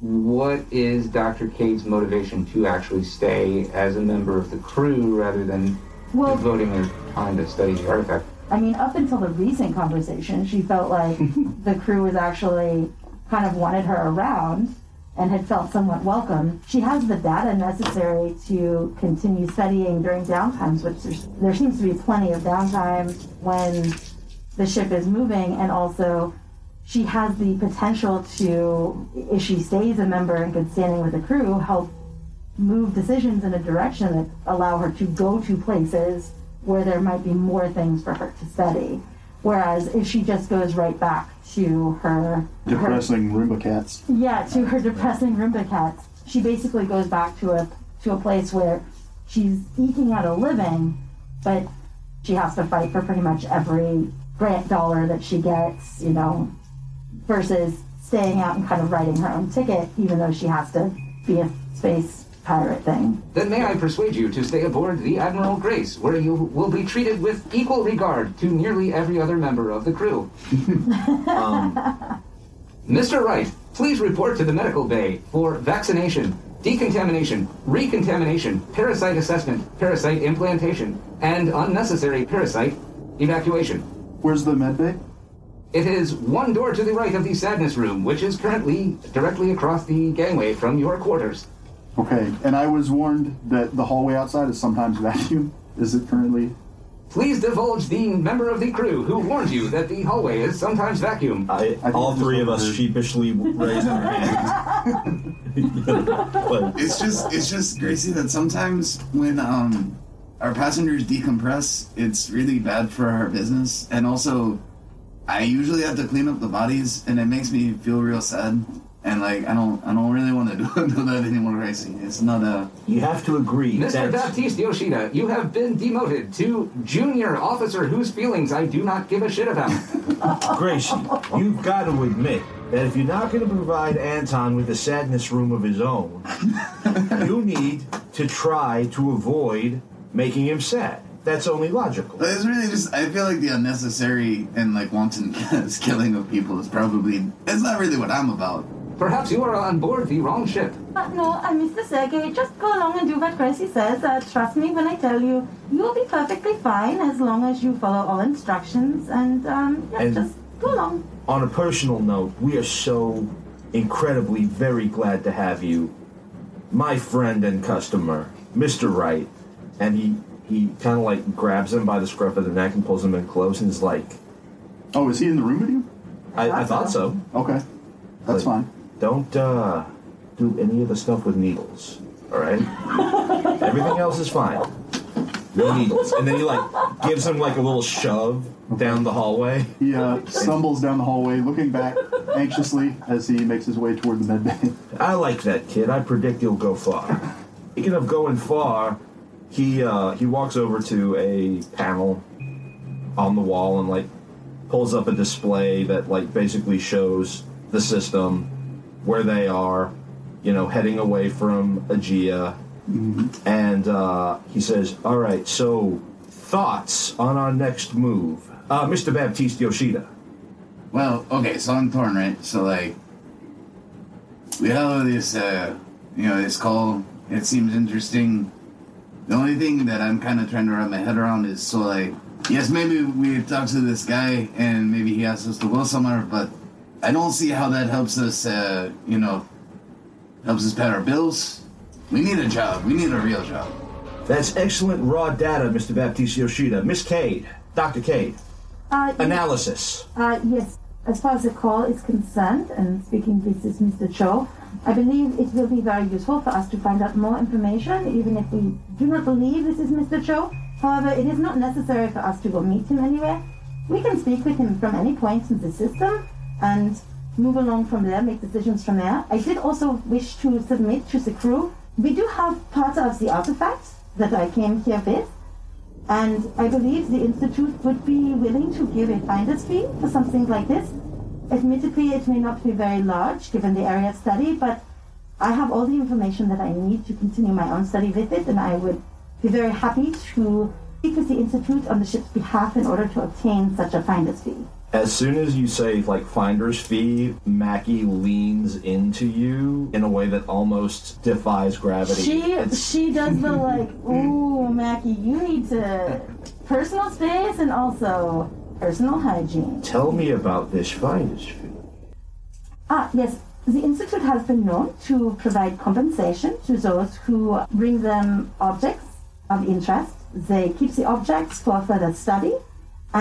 what is Dr. Cade's motivation to actually stay as a member of the crew rather than devoting her time to study the artifact? I mean, up until the recent conversation, she felt like the crew was actually kind of wanted her around and had felt somewhat welcome. She has the data necessary to continue studying during downtimes, which there seems to be plenty of downtime when the ship is moving, and also she has the potential to, if she stays a member in good standing with the crew, help move decisions in a direction that allow her to go to places where there might be more things for her to study. Whereas if she just goes right back to her depressing Roomba cats. Yeah, to her depressing Roomba cats. She basically goes back to a place where she's eking out a living, but she has to fight for pretty much every grant dollar that she gets, you know, versus staying out and kind of writing her own ticket, even though she has to be a space pirate thing. Then may I persuade you to stay aboard the Admiral Grace, where you will be treated with equal regard to nearly every other member of the crew. Mr. Wright, Please report to the medical bay for vaccination, decontamination, recontamination, parasite assessment, parasite implantation, and unnecessary parasite evacuation. Where's the med bay? It is one door to the right of the sadness room, which is currently directly across the gangway from your quarters. Okay, and I was warned that the hallway outside is sometimes vacuumed. Is it currently? Please divulge the member of the crew who warned you that the hallway is sometimes vacuumed. All three of us sheepishly raised our hands. It's just Gracie that sometimes when our passengers decompress, it's really bad for our business, and also I usually have to clean up the bodies, and it makes me feel real sad. And like I don't really want to do that anymore, Gracie. It's not a. You have to agree, Mr. Baptiste Yoshida. You have been demoted to junior officer, whose feelings I do not give a shit about. Gracie, you've got to admit that if you're not going to provide Anton with a sadness room of his own, you need to try to avoid making him sad. That's only logical. It's really just, I feel like the unnecessary and like wanton killing of people is probably. It's not really what I'm about. Perhaps you are on board the wrong ship. No, Mr. Sergey, just go along and do what Gracie says. Trust me when I tell you, you'll be perfectly fine as long as you follow all instructions. And, just go along. On a personal note, we are so incredibly very glad to have you. My friend and customer, Mr. Wright. And he kind of, like, grabs him by the scruff of the neck and pulls him in close and is like... Oh, is he in the room with you? I thought so. Okay. That's fine. Don't do any of the stuff with needles, all right? Everything else is fine. No needles. And then he, like, gives him, like, a little shove down the hallway. He stumbles down the hallway, looking back anxiously as he makes his way toward the med bay. I like that kid. I predict he'll go far. Speaking of going far, he walks over to a panel on the wall and, like, pulls up a display that, like, basically shows the system... where they are, you know, heading away from Aegea. Mm-hmm. And he says, all right, so thoughts on our next move? Mr. Baptiste Yoshida. Well, okay, so I'm torn, right? So, like, we have this, this call. It seems interesting. The only thing that I'm kind of trying to wrap my head around is, so, like, yes, maybe we talk to this guy and maybe he asks us to go somewhere, but I don't see how that helps us, pay our bills. We need a job. We need a real job. That's excellent raw data, Mr. Baptiste Yoshida. Miss Cade, Dr. Cade, analysis. Yes, as far as the call is concerned, and speaking this is Mr. Cho, I believe it will be very useful for us to find out more information, even if we do not believe this is Mr. Cho. However, it is not necessary for us to go meet him anywhere. We can speak with him from any point in the system, and move along from there, make decisions from there. I did also wish to submit to the crew. We do have part of the artifact that I came here with, and I believe the Institute would be willing to give a finder's fee for something like this. Admittedly, it may not be very large, given the area of study, but I have all the information that I need to continue my own study with it, and I would be very happy to speak with the Institute on the ship's behalf in order to obtain such a finder's fee. As soon as you say, like, finder's fee, Mackie leans into you in a way that almost defies gravity. She does the, like, ooh, Mackie, you need to... personal space and also personal hygiene. Tell me about this finder's fee. Yes. The Institute has been known to provide compensation to those who bring them objects of interest. They keep the objects for further study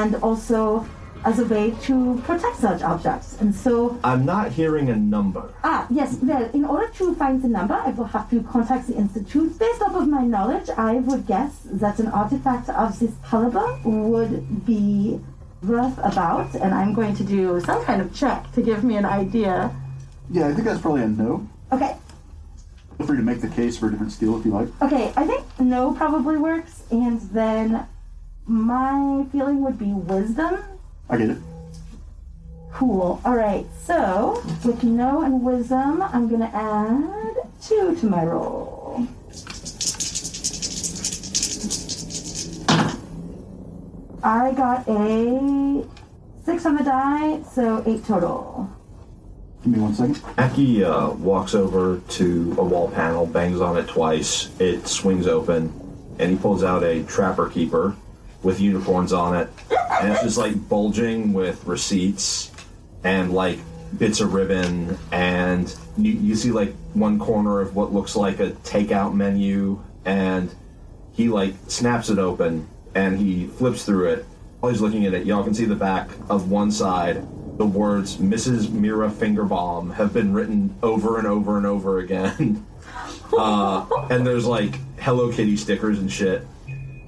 and also... as a way to protect such objects, and so... I'm not hearing a number. Yes, well, in order to find the number, I will have to contact the Institute. Based off of my knowledge, I would guess that an artifact of this caliber would be worth about, and I'm going to do some kind of check to give me an idea. Yeah, I think that's probably a no. Okay. Feel free to make the case for a different steel if you like. Okay, I think no probably works, and then my feeling would be wisdom... I get it. Cool. All right. So, with no and wisdom, I'm going to add 2 to my roll. I got a 6 on the die, so 8 total. Give me 1 second. Mackie walks over to a wall panel, bangs on it twice, it swings open, and he pulls out a Trapper Keeper with unicorns on it, and it's just like bulging with receipts and like bits of ribbon, and you see like one corner of what looks like a takeout menu, and he like snaps it open and he flips through it. While he's looking at it, y'all can see the back of one side. The words "Mrs. Mira Fingerbaum" have been written over and over and over again. And there's, like, Hello Kitty stickers and shit.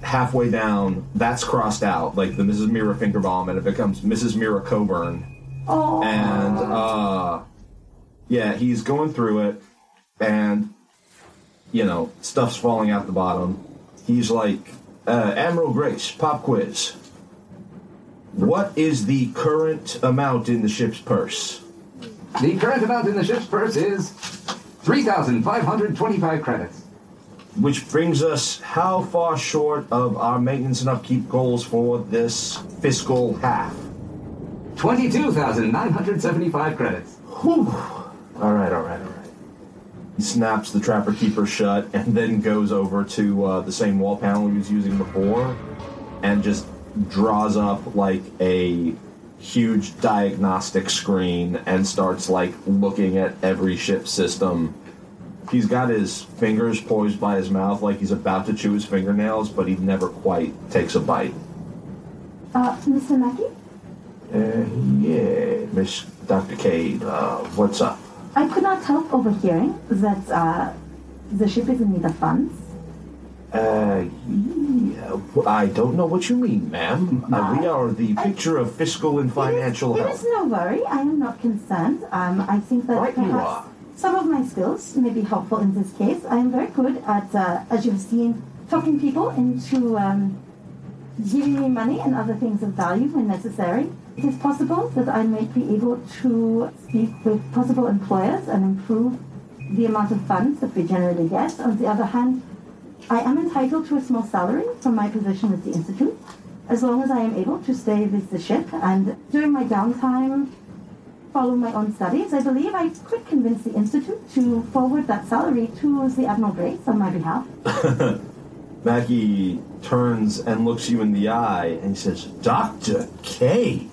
Halfway down, that's crossed out, like the Mrs. Mira Fingerbaum, and it becomes Mrs. Mira Coburn. Aww. And, yeah, he's going through it, and, you know, stuff's falling out the bottom. He's like, Admiral Grace, pop quiz. What is the current amount in the ship's purse? The current amount in the ship's purse is 3,525 credits. Which brings us how far short of our maintenance and upkeep goals for this fiscal half? 22,975 credits. Whew. All right. He snaps the Trapper Keeper shut and then goes over to the same wall panel he was using before and just draws up like a huge diagnostic screen and starts like looking at every ship system. He's got his fingers poised by his mouth like he's about to chew his fingernails, but he never quite takes a bite. Mr. Mackie? Yeah, Miss Dr. Cade, what's up? I could not help overhearing that the ship is in need of funds. Yeah, I don't know what you mean, ma'am. We are the picture of fiscal and financial help. There is no worry. I am not concerned. I think that perhaps some of my skills may be helpful in this case. I am very good at, as you have seen, talking people into giving me money and other things of value when necessary. It is possible that I might be able to speak with possible employers and improve the amount of funds that we generally get. On the other hand, I am entitled to a small salary from my position with the Institute, as long as I am able to stay with the ship and, during my downtime, follow my own studies. I believe I could convince the Institute to forward that salary to the Admiral Grace on my behalf. Mackie turns and looks you in the eye and says, Dr. Cade,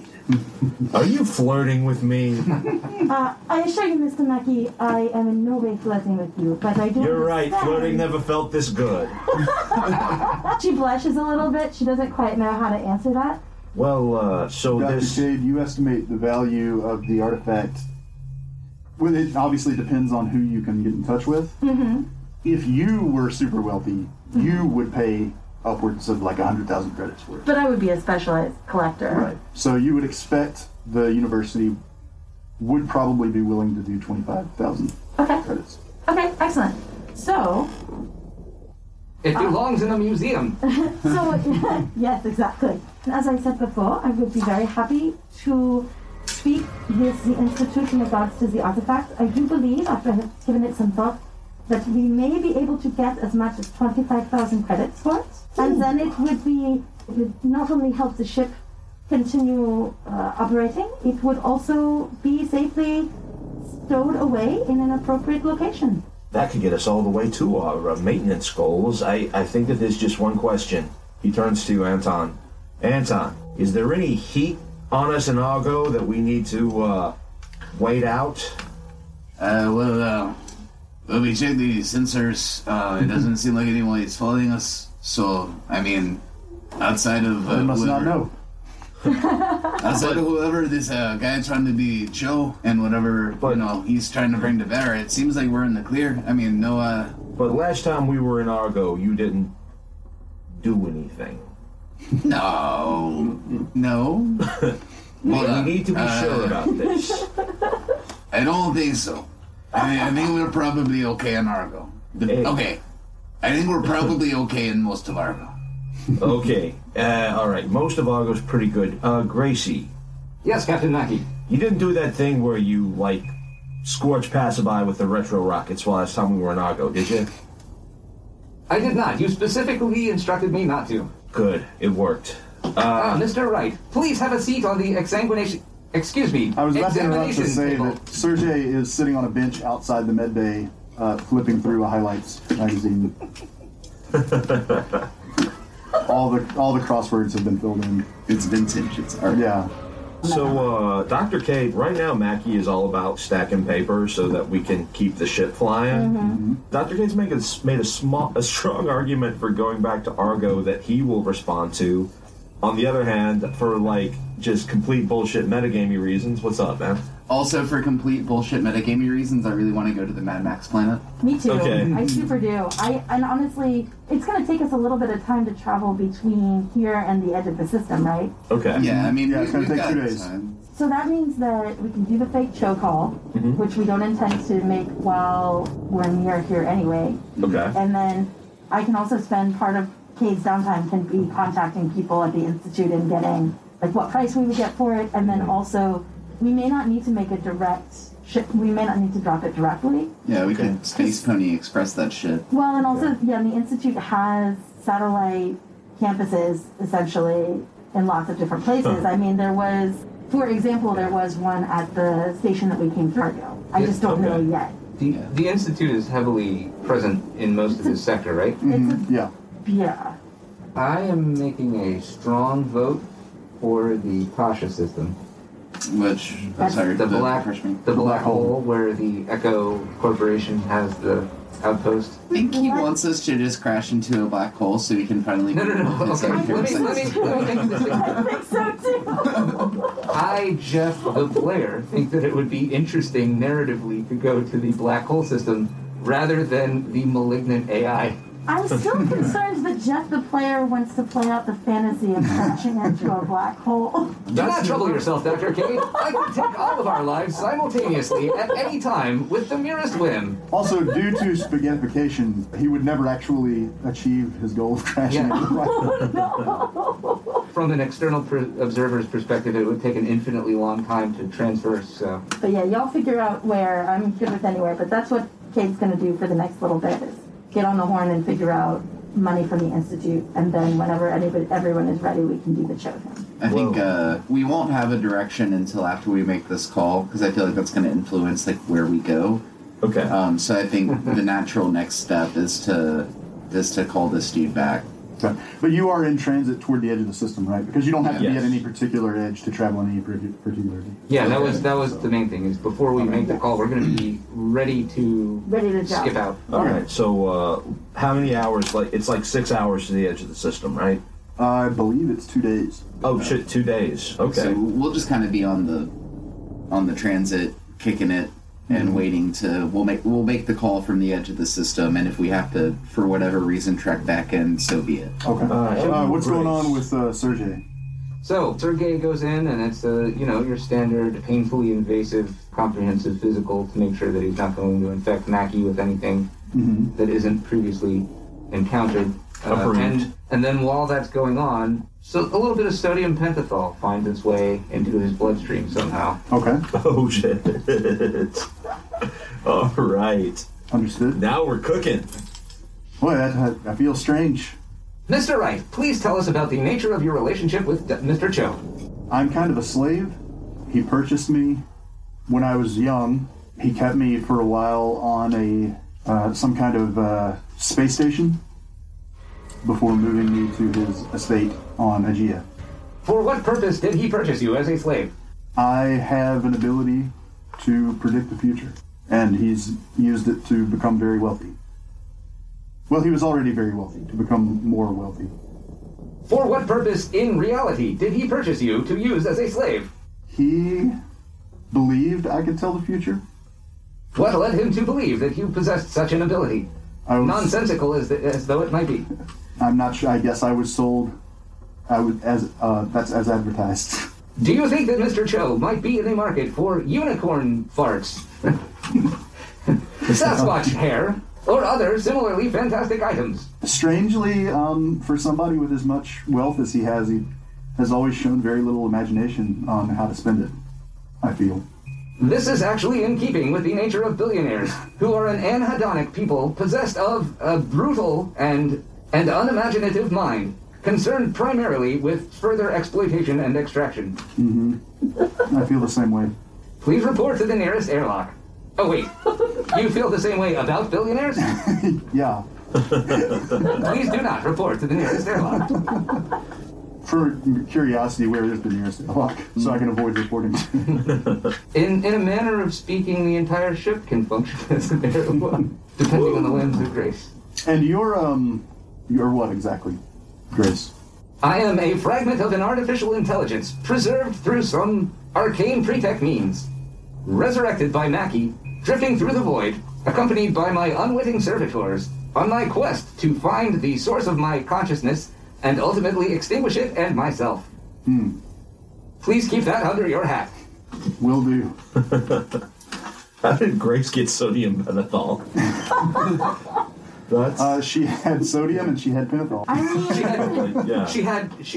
are you flirting with me? I assure you, Mr. Mackie, I am in no way flirting with you, but I do You're understand. Right, flirting never felt this good. She blushes a little bit. She doesn't quite know how to answer that. Well, so Dr. this... Dr. Cade, you estimate the value of the artifact. Well, it obviously depends on who you can get in touch with. Mm-hmm. If you were super wealthy, mm-hmm. you would pay upwards of like 100,000 credits for it. But I would be a specialized collector. Right. So you would expect the university would probably be willing to do 25,000 credits. Okay, excellent. So... It belongs in a museum. So, yes, exactly. As I said before, I would be very happy to speak with the Institute in regards to the artifact. I do believe, after I have given it some thought, that we may be able to get as much as 25,000 credits for it. And then it would not only help the ship continue operating, it would also be safely stowed away in an appropriate location. That could get us all the way to our maintenance goals. I think that there's just one question. He turns to Anton. Anton, is there any heat on us in Argo that we need to wait out? Well, we checked the sensors. It doesn't seem like anyone is following us. So, I mean, outside of I must whoever, not know. Outside of whoever this guy trying to be Joe and whatever, but, you know, he's trying to bring to bear, it seems like we're in the clear. I mean, no. But last time we were in Argo, you didn't do anything. No. Well, we need to be sure about this. I don't think so. I think we're probably okay in Argo. Okay. I think we're probably okay in most of Argo. Okay. All right. Most of Argo's pretty good. Gracie. Yes, Captain Mackie. You didn't do that thing where you, like, scorched passerby with the retro rockets last time we were in Argo, did you? I did not. You specifically instructed me not to. Good. It worked. Mr. Wright, please have a seat on the exsanguination... Excuse me. I was about to interrupt to say that Sergey is sitting on a bench outside the med bay, flipping through a Highlights magazine. all the crosswords have been filled in. It's vintage. It's art. Yeah. So, Dr. K, right now Mackie is all about stacking paper so that we can keep the ship flying. Mm-hmm. Dr. K's made a strong argument for going back to Argo that he will respond to. On the other hand, for, like, just complete bullshit metagamey reasons, what's up, man? Also, for complete bullshit metagamey reasons, I really want to go to the Mad Max planet. Me too. Okay. I super do. And honestly, it's going to take us a little bit of time to travel between here and the edge of the system, right? Okay. Yeah, I mean, yeah, it's going to take 2 days. Time. So that means that we can do the fake show call, mm-hmm. which we don't intend to make while we're near here anyway. Okay. And then I can also spend part of Kay's downtime can be contacting people at the Institute and getting, like, what price we would get for it, and then also we may not need to make a direct ship. We may not need to drop it directly. Yeah, we could Space Pony Express that shit. Well, and also, yeah, the Institute has satellite campuses, essentially, in lots of different places. Huh. I mean, there was, for example, there was one at the station that we came through. I just don't know yet. The Institute is heavily present in most of this sector, right? Mm-hmm. Yeah. I am making a strong vote for the Pasha system. Which, the black hole where the Echo Corporation has the outpost. I think he wants us to just crash into a black hole so we can finally... No. Okay, let me... I think so, too. I, Jeff the player, think that it would be interesting narratively to go to the black hole system rather than the malignant AI. I'm still concerned that Jeff the player wants to play out the fantasy of crashing into a black hole. Do not trouble yourself, Dr. K. I can take all of our lives simultaneously at any time with the merest whim. Also, due to spaghettification, he would never actually achieve his goal of crashing into a black hole. Oh, no. From an external observer's perspective, it would take an infinitely long time to transverse, so... But yeah, y'all figure out where. I'm good with anywhere, but that's what Kate's going to do for the next little bit is get on the horn and figure out money from the Institute, and then whenever everyone is ready, we can do the show thing. I think we won't have a direction until after we make this call, because I feel like that's going to influence like where we go. Okay. So I think the natural next step is to call this dude back. Right. But you are in transit toward the edge of the system, right? Because you don't have to be at any particular edge to travel in any particular. Yeah, that was the main thing. Is before we make the call, we're going to be ready to skip out. All right. So how many hours? Like it's like 6 hours to the edge of the system, right? I believe it's 2 days. Oh shit, 2 days. Okay. So we'll just kind of be on the transit, kicking it. And waiting to, we'll make the call from the edge of the system, and if we have to, for whatever reason, trek back in, so be it. Okay. What's going on with Sergey? So Sergey goes in, and it's your standard painfully invasive, comprehensive physical to make sure that he's not going to infect Mackie with anything that isn't previously encountered. And then while that's going on, so a little bit of sodium pentothal finds its way into his bloodstream somehow. Okay. Oh, shit. All right. Understood. Now we're cooking. Boy, I feel strange. Mr. Wright, please tell us about the nature of your relationship with Mr. Cho. I'm kind of a slave. He purchased me when I was young. He kept me for a while on a some kind of space station before moving me to his estate on Aegea. For what purpose did he purchase you as a slave? I have an ability to predict the future, and he's used it to become very wealthy. Well, he was already very wealthy, to become more wealthy. For what purpose, in reality, did he purchase you to use as a slave? He believed I could tell the future. What led him to believe that you possessed such an ability? Nonsensical as though it might be. I'm not sure. I guess I was sold. That's as advertised. Do you think that Mr. Cho might be in the market for unicorn farts, Sasquatch hair, or other similarly fantastic items? Strangely, for somebody with as much wealth as he has always shown very little imagination on how to spend it, I feel. This is actually in keeping with the nature of billionaires, who are an anhedonic people possessed of a brutal and unimaginative mind. concerned primarily with further exploitation and extraction. Mm-hmm. I feel the same way. Please report to the nearest airlock. Oh, wait. You feel the same way about billionaires? Yeah. Please do not report to the nearest airlock. For curiosity, where is the nearest airlock? So I can avoid reporting. In a manner of speaking, the entire ship can function as an airlock, depending on the whims of Grace. And you're what exactly, Grace? I am a fragment of an artificial intelligence, preserved through some arcane pretech means. Resurrected by Mackie, drifting through the void, accompanied by my unwitting servitors, on my quest to find the source of my consciousness and ultimately extinguish it and myself. Hmm. Please keep that under your hat. Will do. How did Grace get sodium pentothal? She had sodium and she had pentothal. She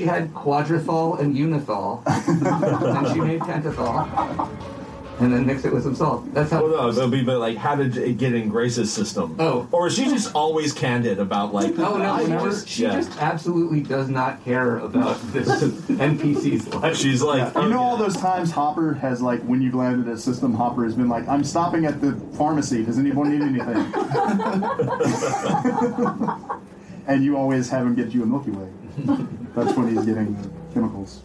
had quadrathol and unithol, and she made pentothal. And then mix it with some salt. That's how. Well, no, that'd be like, how did it get in Grace's system? Oh, or is she just always candid about like? She just absolutely does not care about this NPC's life. She's like, yeah. All those times Hopper has like, when you've landed a system, Hopper has been like, I'm stopping at the pharmacy. Does anyone need anything? And you always have him get you a Milky Way. That's when he's getting the chemicals.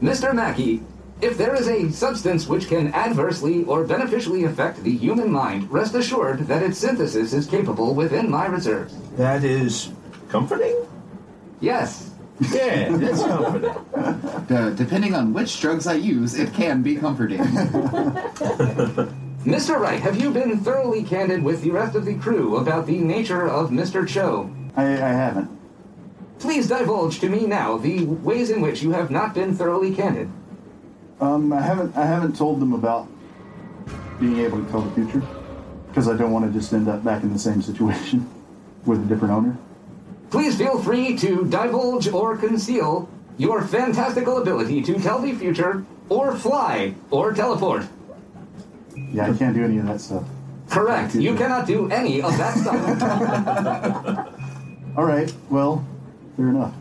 Mr. Mackie. If there is a substance which can adversely or beneficially affect the human mind, rest assured that its synthesis is capable within my reserves. That is comforting? Yes. Yeah, that's comforting. Depending on which drugs I use, it can be comforting. Mr. Wright, have you been thoroughly candid with the rest of the crew about the nature of Mr. Cho? I haven't. Please divulge to me now the ways in which you have not been thoroughly candid. I haven't told them about being able to tell the future because I don't want to just end up back in the same situation with a different owner. Please feel free to divulge or conceal your fantastical ability to tell the future or fly or teleport. Yeah, I can't do any of that stuff. Correct. You cannot do any of that stuff. All right. Well, fair enough.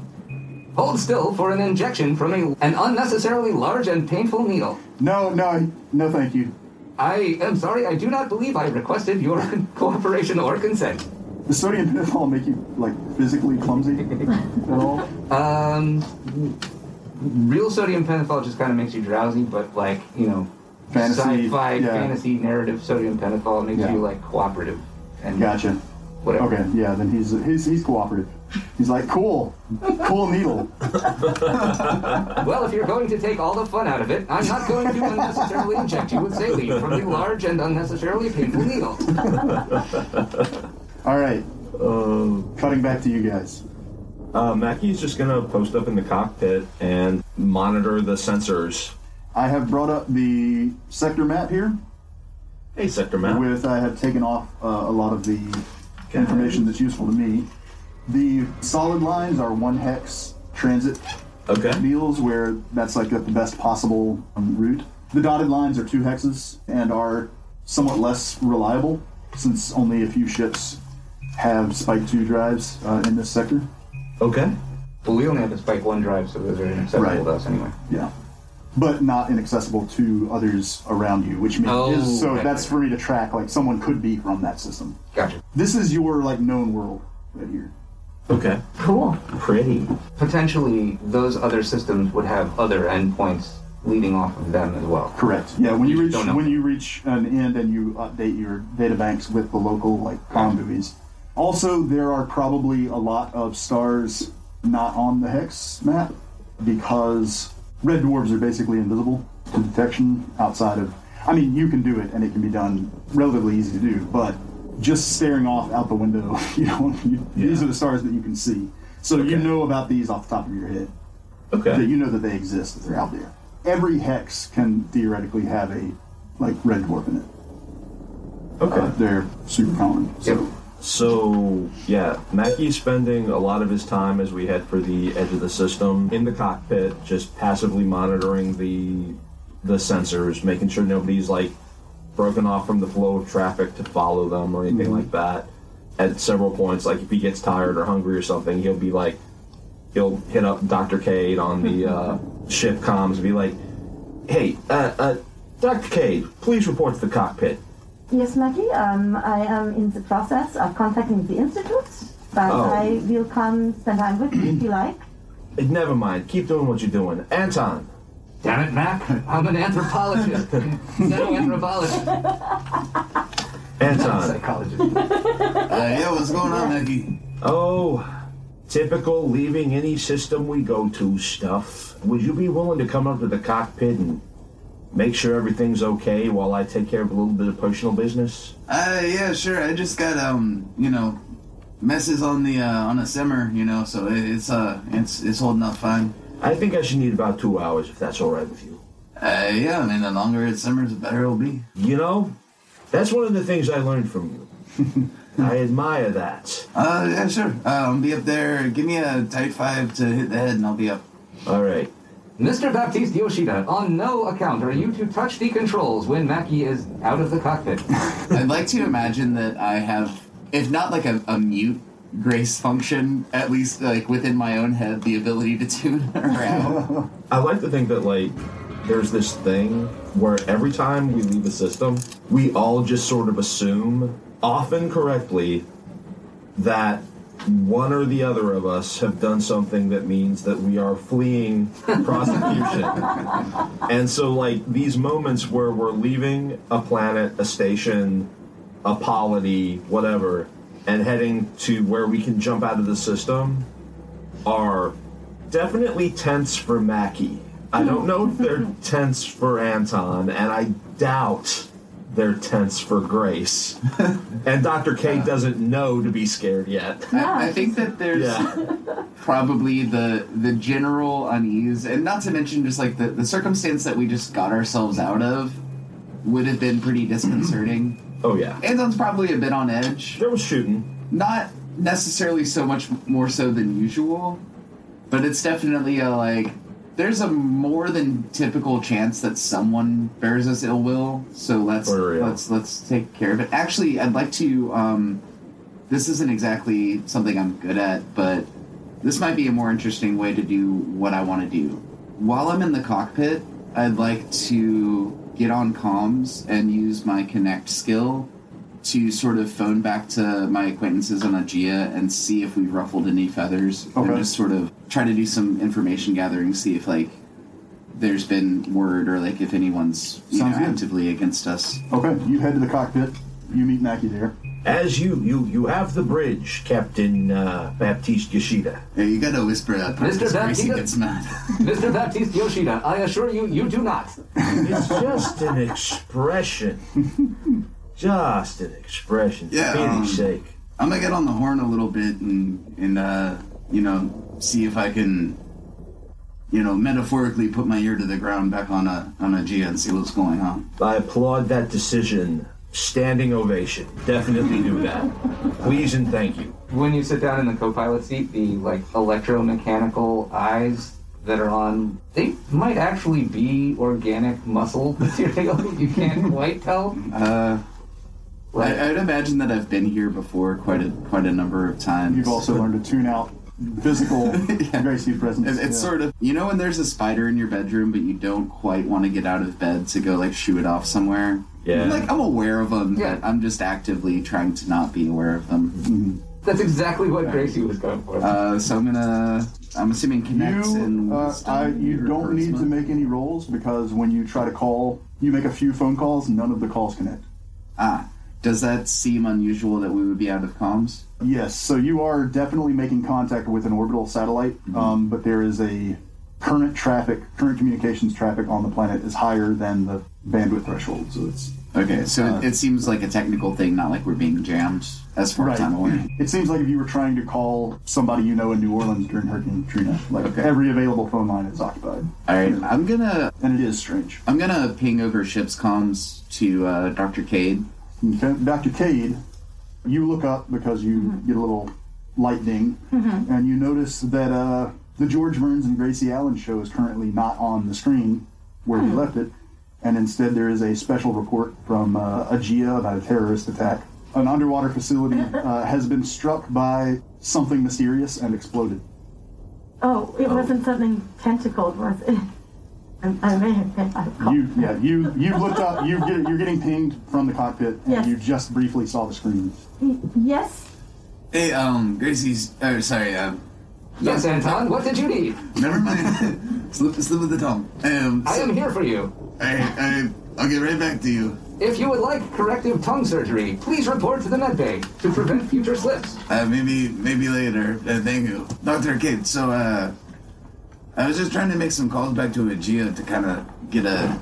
Hold still for an injection from an unnecessarily large and painful needle. No, thank you. I am sorry, I do not believe I requested your cooperation or consent. Does sodium pentothal make you, like, physically clumsy at all? Real sodium pentothal just kind of makes you drowsy, but, like, sci-fi fantasy narrative sodium pentothal makes you, like, cooperative. And gotcha. Whatever. Okay, yeah, then he's cooperative. He's like, cool needle. Well, if you're going to take all the fun out of it, I'm not going to unnecessarily inject you with saline from the large and unnecessarily painful needle. All right. Cutting back to you guys. Mackie's just going to post up in the cockpit and monitor the sensors. I have brought up the sector map here. Hey, sector map. With I have taken off a lot of the information that's useful to me. The solid lines are one hex transit deals where that's like the best possible route. The dotted lines are two hexes and are somewhat less reliable since only a few ships have Spike 2 drives in this sector. Okay. Well, we only have a Spike 1 drive, so those are inaccessible to us anyway. Yeah. But not inaccessible to others around you, which means that's for me to track. Like someone could be from that system. Gotcha. This is your like known world right here. Okay. Cool. Pretty. Potentially, those other systems would have other endpoints leading off of them as well. Correct. Yeah. When you reach an end and you update your data banks with the local like com buoys. Also, there are probably a lot of stars not on the hex map because red dwarves are basically invisible to detection outside of... I mean, you can do it, and it can be done relatively easy to do, but just staring off out the window, these are the stars that you can see. So you know about these off the top of your head. Okay. That you know that they exist, that they're out there. Every hex can theoretically have a, like, red dwarf in it. Okay. They're super common. So, Mackie's spending a lot of his time as we head for the edge of the system in the cockpit, just passively monitoring the sensors, making sure nobody's, like, broken off from the flow of traffic to follow them or anything like that. at several points, like if he gets tired or hungry or something, he'll be like, he'll hit up Dr. Cade on the ship comms and be like, "Hey, Dr. Cade, please report to the cockpit." Yes, Mackie, I am in the process of contacting the Institute, but I will come sometime with you if you like. Never mind. Keep doing what you're doing. Anton. Damn it, Mac. I'm an anthropologist. Anthropologist. Anton. Psychologist. Yo, what's going on, Mackie? Oh, typical leaving any system we go to stuff. Would you be willing to come up to the cockpit and make sure everything's okay while I take care of a little bit of personal business? Yeah, sure. I just got, messes on the on a simmer, so it's holding up fine. I think I should need about 2 hours, if that's all right with you. Yeah, I mean, the longer it simmers, the better it'll be. That's one of the things I learned from you. I admire that. Yeah, sure. I'll be up there. Give me a tight 5 to hit the head, and I'll be up. All right. Mr. Baptiste Yoshida, on no account are you to touch the controls when Mackie is out of the cockpit. I'd like to imagine that I have, if not like a mute Grace function, at least like within my own head, the ability to tune her out. I like to think that like there's this thing where every time we leave the system, we all just sort of assume, often correctly, that one or the other of us have done something that means that we are fleeing prosecution. And so like these moments where we're leaving a planet, a station, a polity, whatever, and heading to where we can jump out of the system are definitely tense for Mackie. I don't know if they're tense for Anton, and I doubt they're tense for Grace. And Dr. K doesn't know to be scared yet. I think that there's probably the general unease, and not to mention just like the circumstance that we just got ourselves out of would have been pretty disconcerting. Oh, yeah. Anton's probably a bit on edge. There was shooting. Not necessarily so much more so than usual, but it's definitely there's a more than typical chance that someone bears us ill will, so let's take care of it. Actually, I'd like to, this isn't exactly something I'm good at, but this might be a more interesting way to do what I want to do. While I'm in the cockpit, I'd like to get on comms and use my connect skill to sort of phone back to my acquaintances on Aegea and see if we've ruffled any feathers, and just sort of try to do some information gathering, see if there's been word or if anyone's actively against us. Okay, you head to the cockpit. You meet Mackie there. As you have the bridge, Captain Baptiste Yoshida. Hey, you gotta whisper that. Mr. Baptiste gets mad. Mr. Baptiste Yoshida, I assure you, you do not. It's just an expression. Just an expression. Yeah, for pity's sake. I'm gonna get on the horn a little bit and see if I can, metaphorically put my ear to the ground back on Aegea and see what's going on. I applaud that decision. Standing ovation. Definitely do that. Please and thank you. When you sit down in the co-pilot seat, the electromechanical eyes that are on, they might actually be organic muscle material. You can't quite tell. I'd imagine that I've been here before quite a number of times. You've also learned to tune out physical Gracie presence. It's sort of, when there's a spider in your bedroom, but you don't quite want to get out of bed to go shoo it off somewhere. Yeah. I'm aware of them, but I'm just actively trying to not be aware of them. Mm-hmm. That's exactly what Gracie was going for. So I'm assuming connects and... you don't need to make any rolls, because when you try to call, you make a few phone calls, none of the calls connect. Does that seem unusual that we would be out of comms? Yes, so you are definitely making contact with an orbital satellite, but there is a... current communications traffic on the planet is higher than the bandwidth threshold, so it's... Okay, so it seems like a technical thing, not we're being jammed as far as I'm aware. It seems like if you were trying to call somebody in New Orleans during Hurricane Katrina, every available phone line is occupied. All right, I'm gonna... And it is strange. I'm gonna ping over ship's comms to Dr. Cade. Okay, Dr. Cade, you look up because you get a little light ding, and you notice that... The George Burns and Gracie Allen show is currently not on the screen where we left it, and instead there is a special report from Aegea about a terrorist attack an underwater facility has been struck by something mysterious and exploded. Oh, it wasn't something tentacled, was it? I may have been out of cockpit. You looked up. You're getting pinged from the cockpit, and yes. You just briefly saw the screen. Yes. Hey, Gracie's. Yes, Anton. What did you need? Never mind. slip of the tongue. I am here for you. I'll get right back to you. If you would like corrective tongue surgery, please report to the med bay to prevent future slips. Maybe later. Thank you, Dr. Kate. So, I was just trying to make some calls back to Aegea to kind of get a,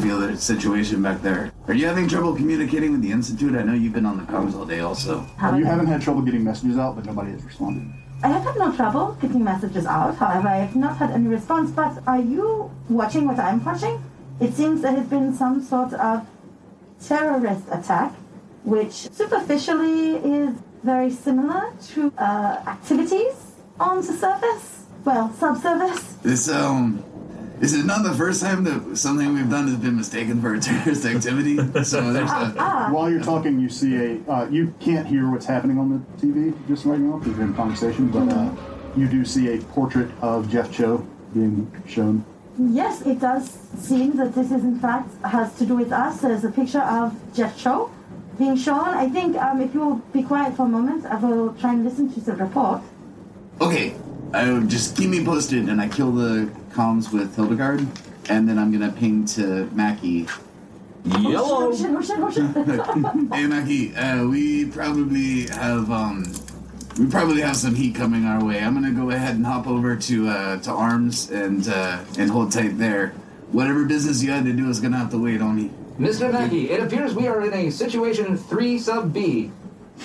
feel the situation back there. Are you having trouble communicating with the Institute? I know you've been on the comms all day also. You haven't had trouble getting messages out, but nobody has responded. I have had no trouble getting messages out. However, I have not had any response. But are you watching what I'm watching? It seems there has been some sort of terrorist attack, which superficially is very similar to activities on the surface. Well, subsurface. This is not the first time that something we've done has been mistaken for a terrorist activity. So there's While you're talking, you see you can't hear what's happening on the TV just right now because we're in conversation, but you do see a portrait of Jeff Cho being shown. Yes, it does seem that this is in fact has to do with us. There's a picture of Jeff Cho being shown. I think if you'll be quiet for a moment, I will try and listen to the report. Okay. Just keep me posted, and I kill the comms with Hildegard, and then I'm going to ping to Mackie. Yellow! Hey, Mackie, we probably have some heat coming our way. I'm going to go ahead and hop over to ARMS and hold tight there. Whatever business you had to do is going to have to wait on me. Mr. Mackie, it appears we are in a situation 3 sub B.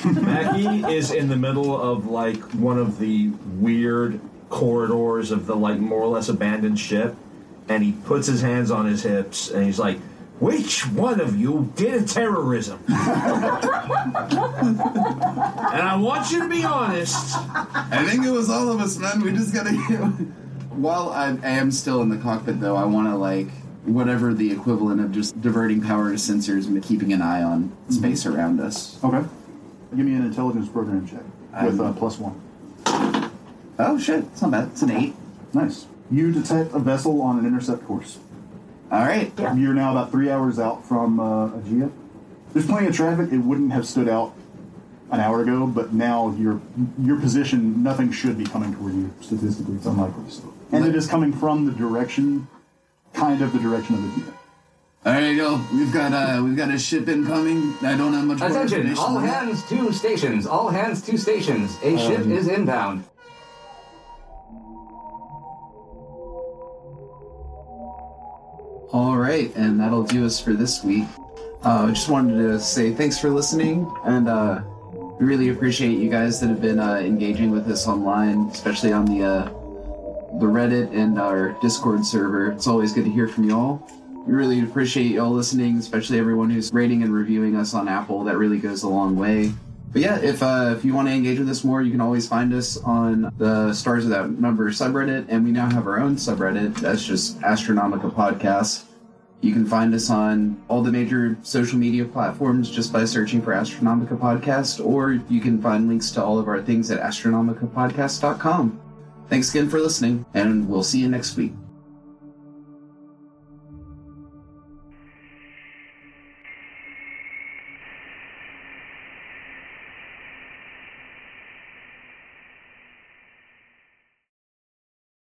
Mackie is in the middle of, one of the weird corridors of the, more or less abandoned ship, and he puts his hands on his hips, and he's like, which one of you did terrorism? And I want you to be honest. I think it was all of us, man. We just gotta hear. While I am still in the cockpit, though, I want to, whatever the equivalent of just diverting power to sensors and keeping an eye on space around us. Okay. Give me an intelligence program check with +1. Oh, shit. It's not bad. It's an 8. Nice. You detect a vessel on an intercept course. All right. Yeah. You're now about 3 hours out from Aegea. There's plenty of traffic. It wouldn't have stood out an hour ago, but now your position, nothing should be coming toward you. Statistically, it's unlikely. And it is coming from the direction, kind of the direction of Aegea. All right, yo, we've got a ship incoming. I don't have much more information. Attention, all hands to stations. All hands to stations. A ship is inbound. All right, and that'll do us for this week. I just wanted to say thanks for listening, and we really appreciate you guys that have been engaging with us online, especially on the Reddit and our Discord server. It's always good to hear from you all. We really appreciate y'all listening, especially everyone who's rating and reviewing us on Apple. That really goes a long way. But yeah, if you want to engage with us more, you can always find us on the Stars Without Number subreddit, and we now have our own subreddit. That's just Astronomica Podcast. You can find us on all the major social media platforms just by searching for Astronomica Podcast, or you can find links to all of our things at astronomicapodcast.com. Thanks again for listening, and we'll see you next week.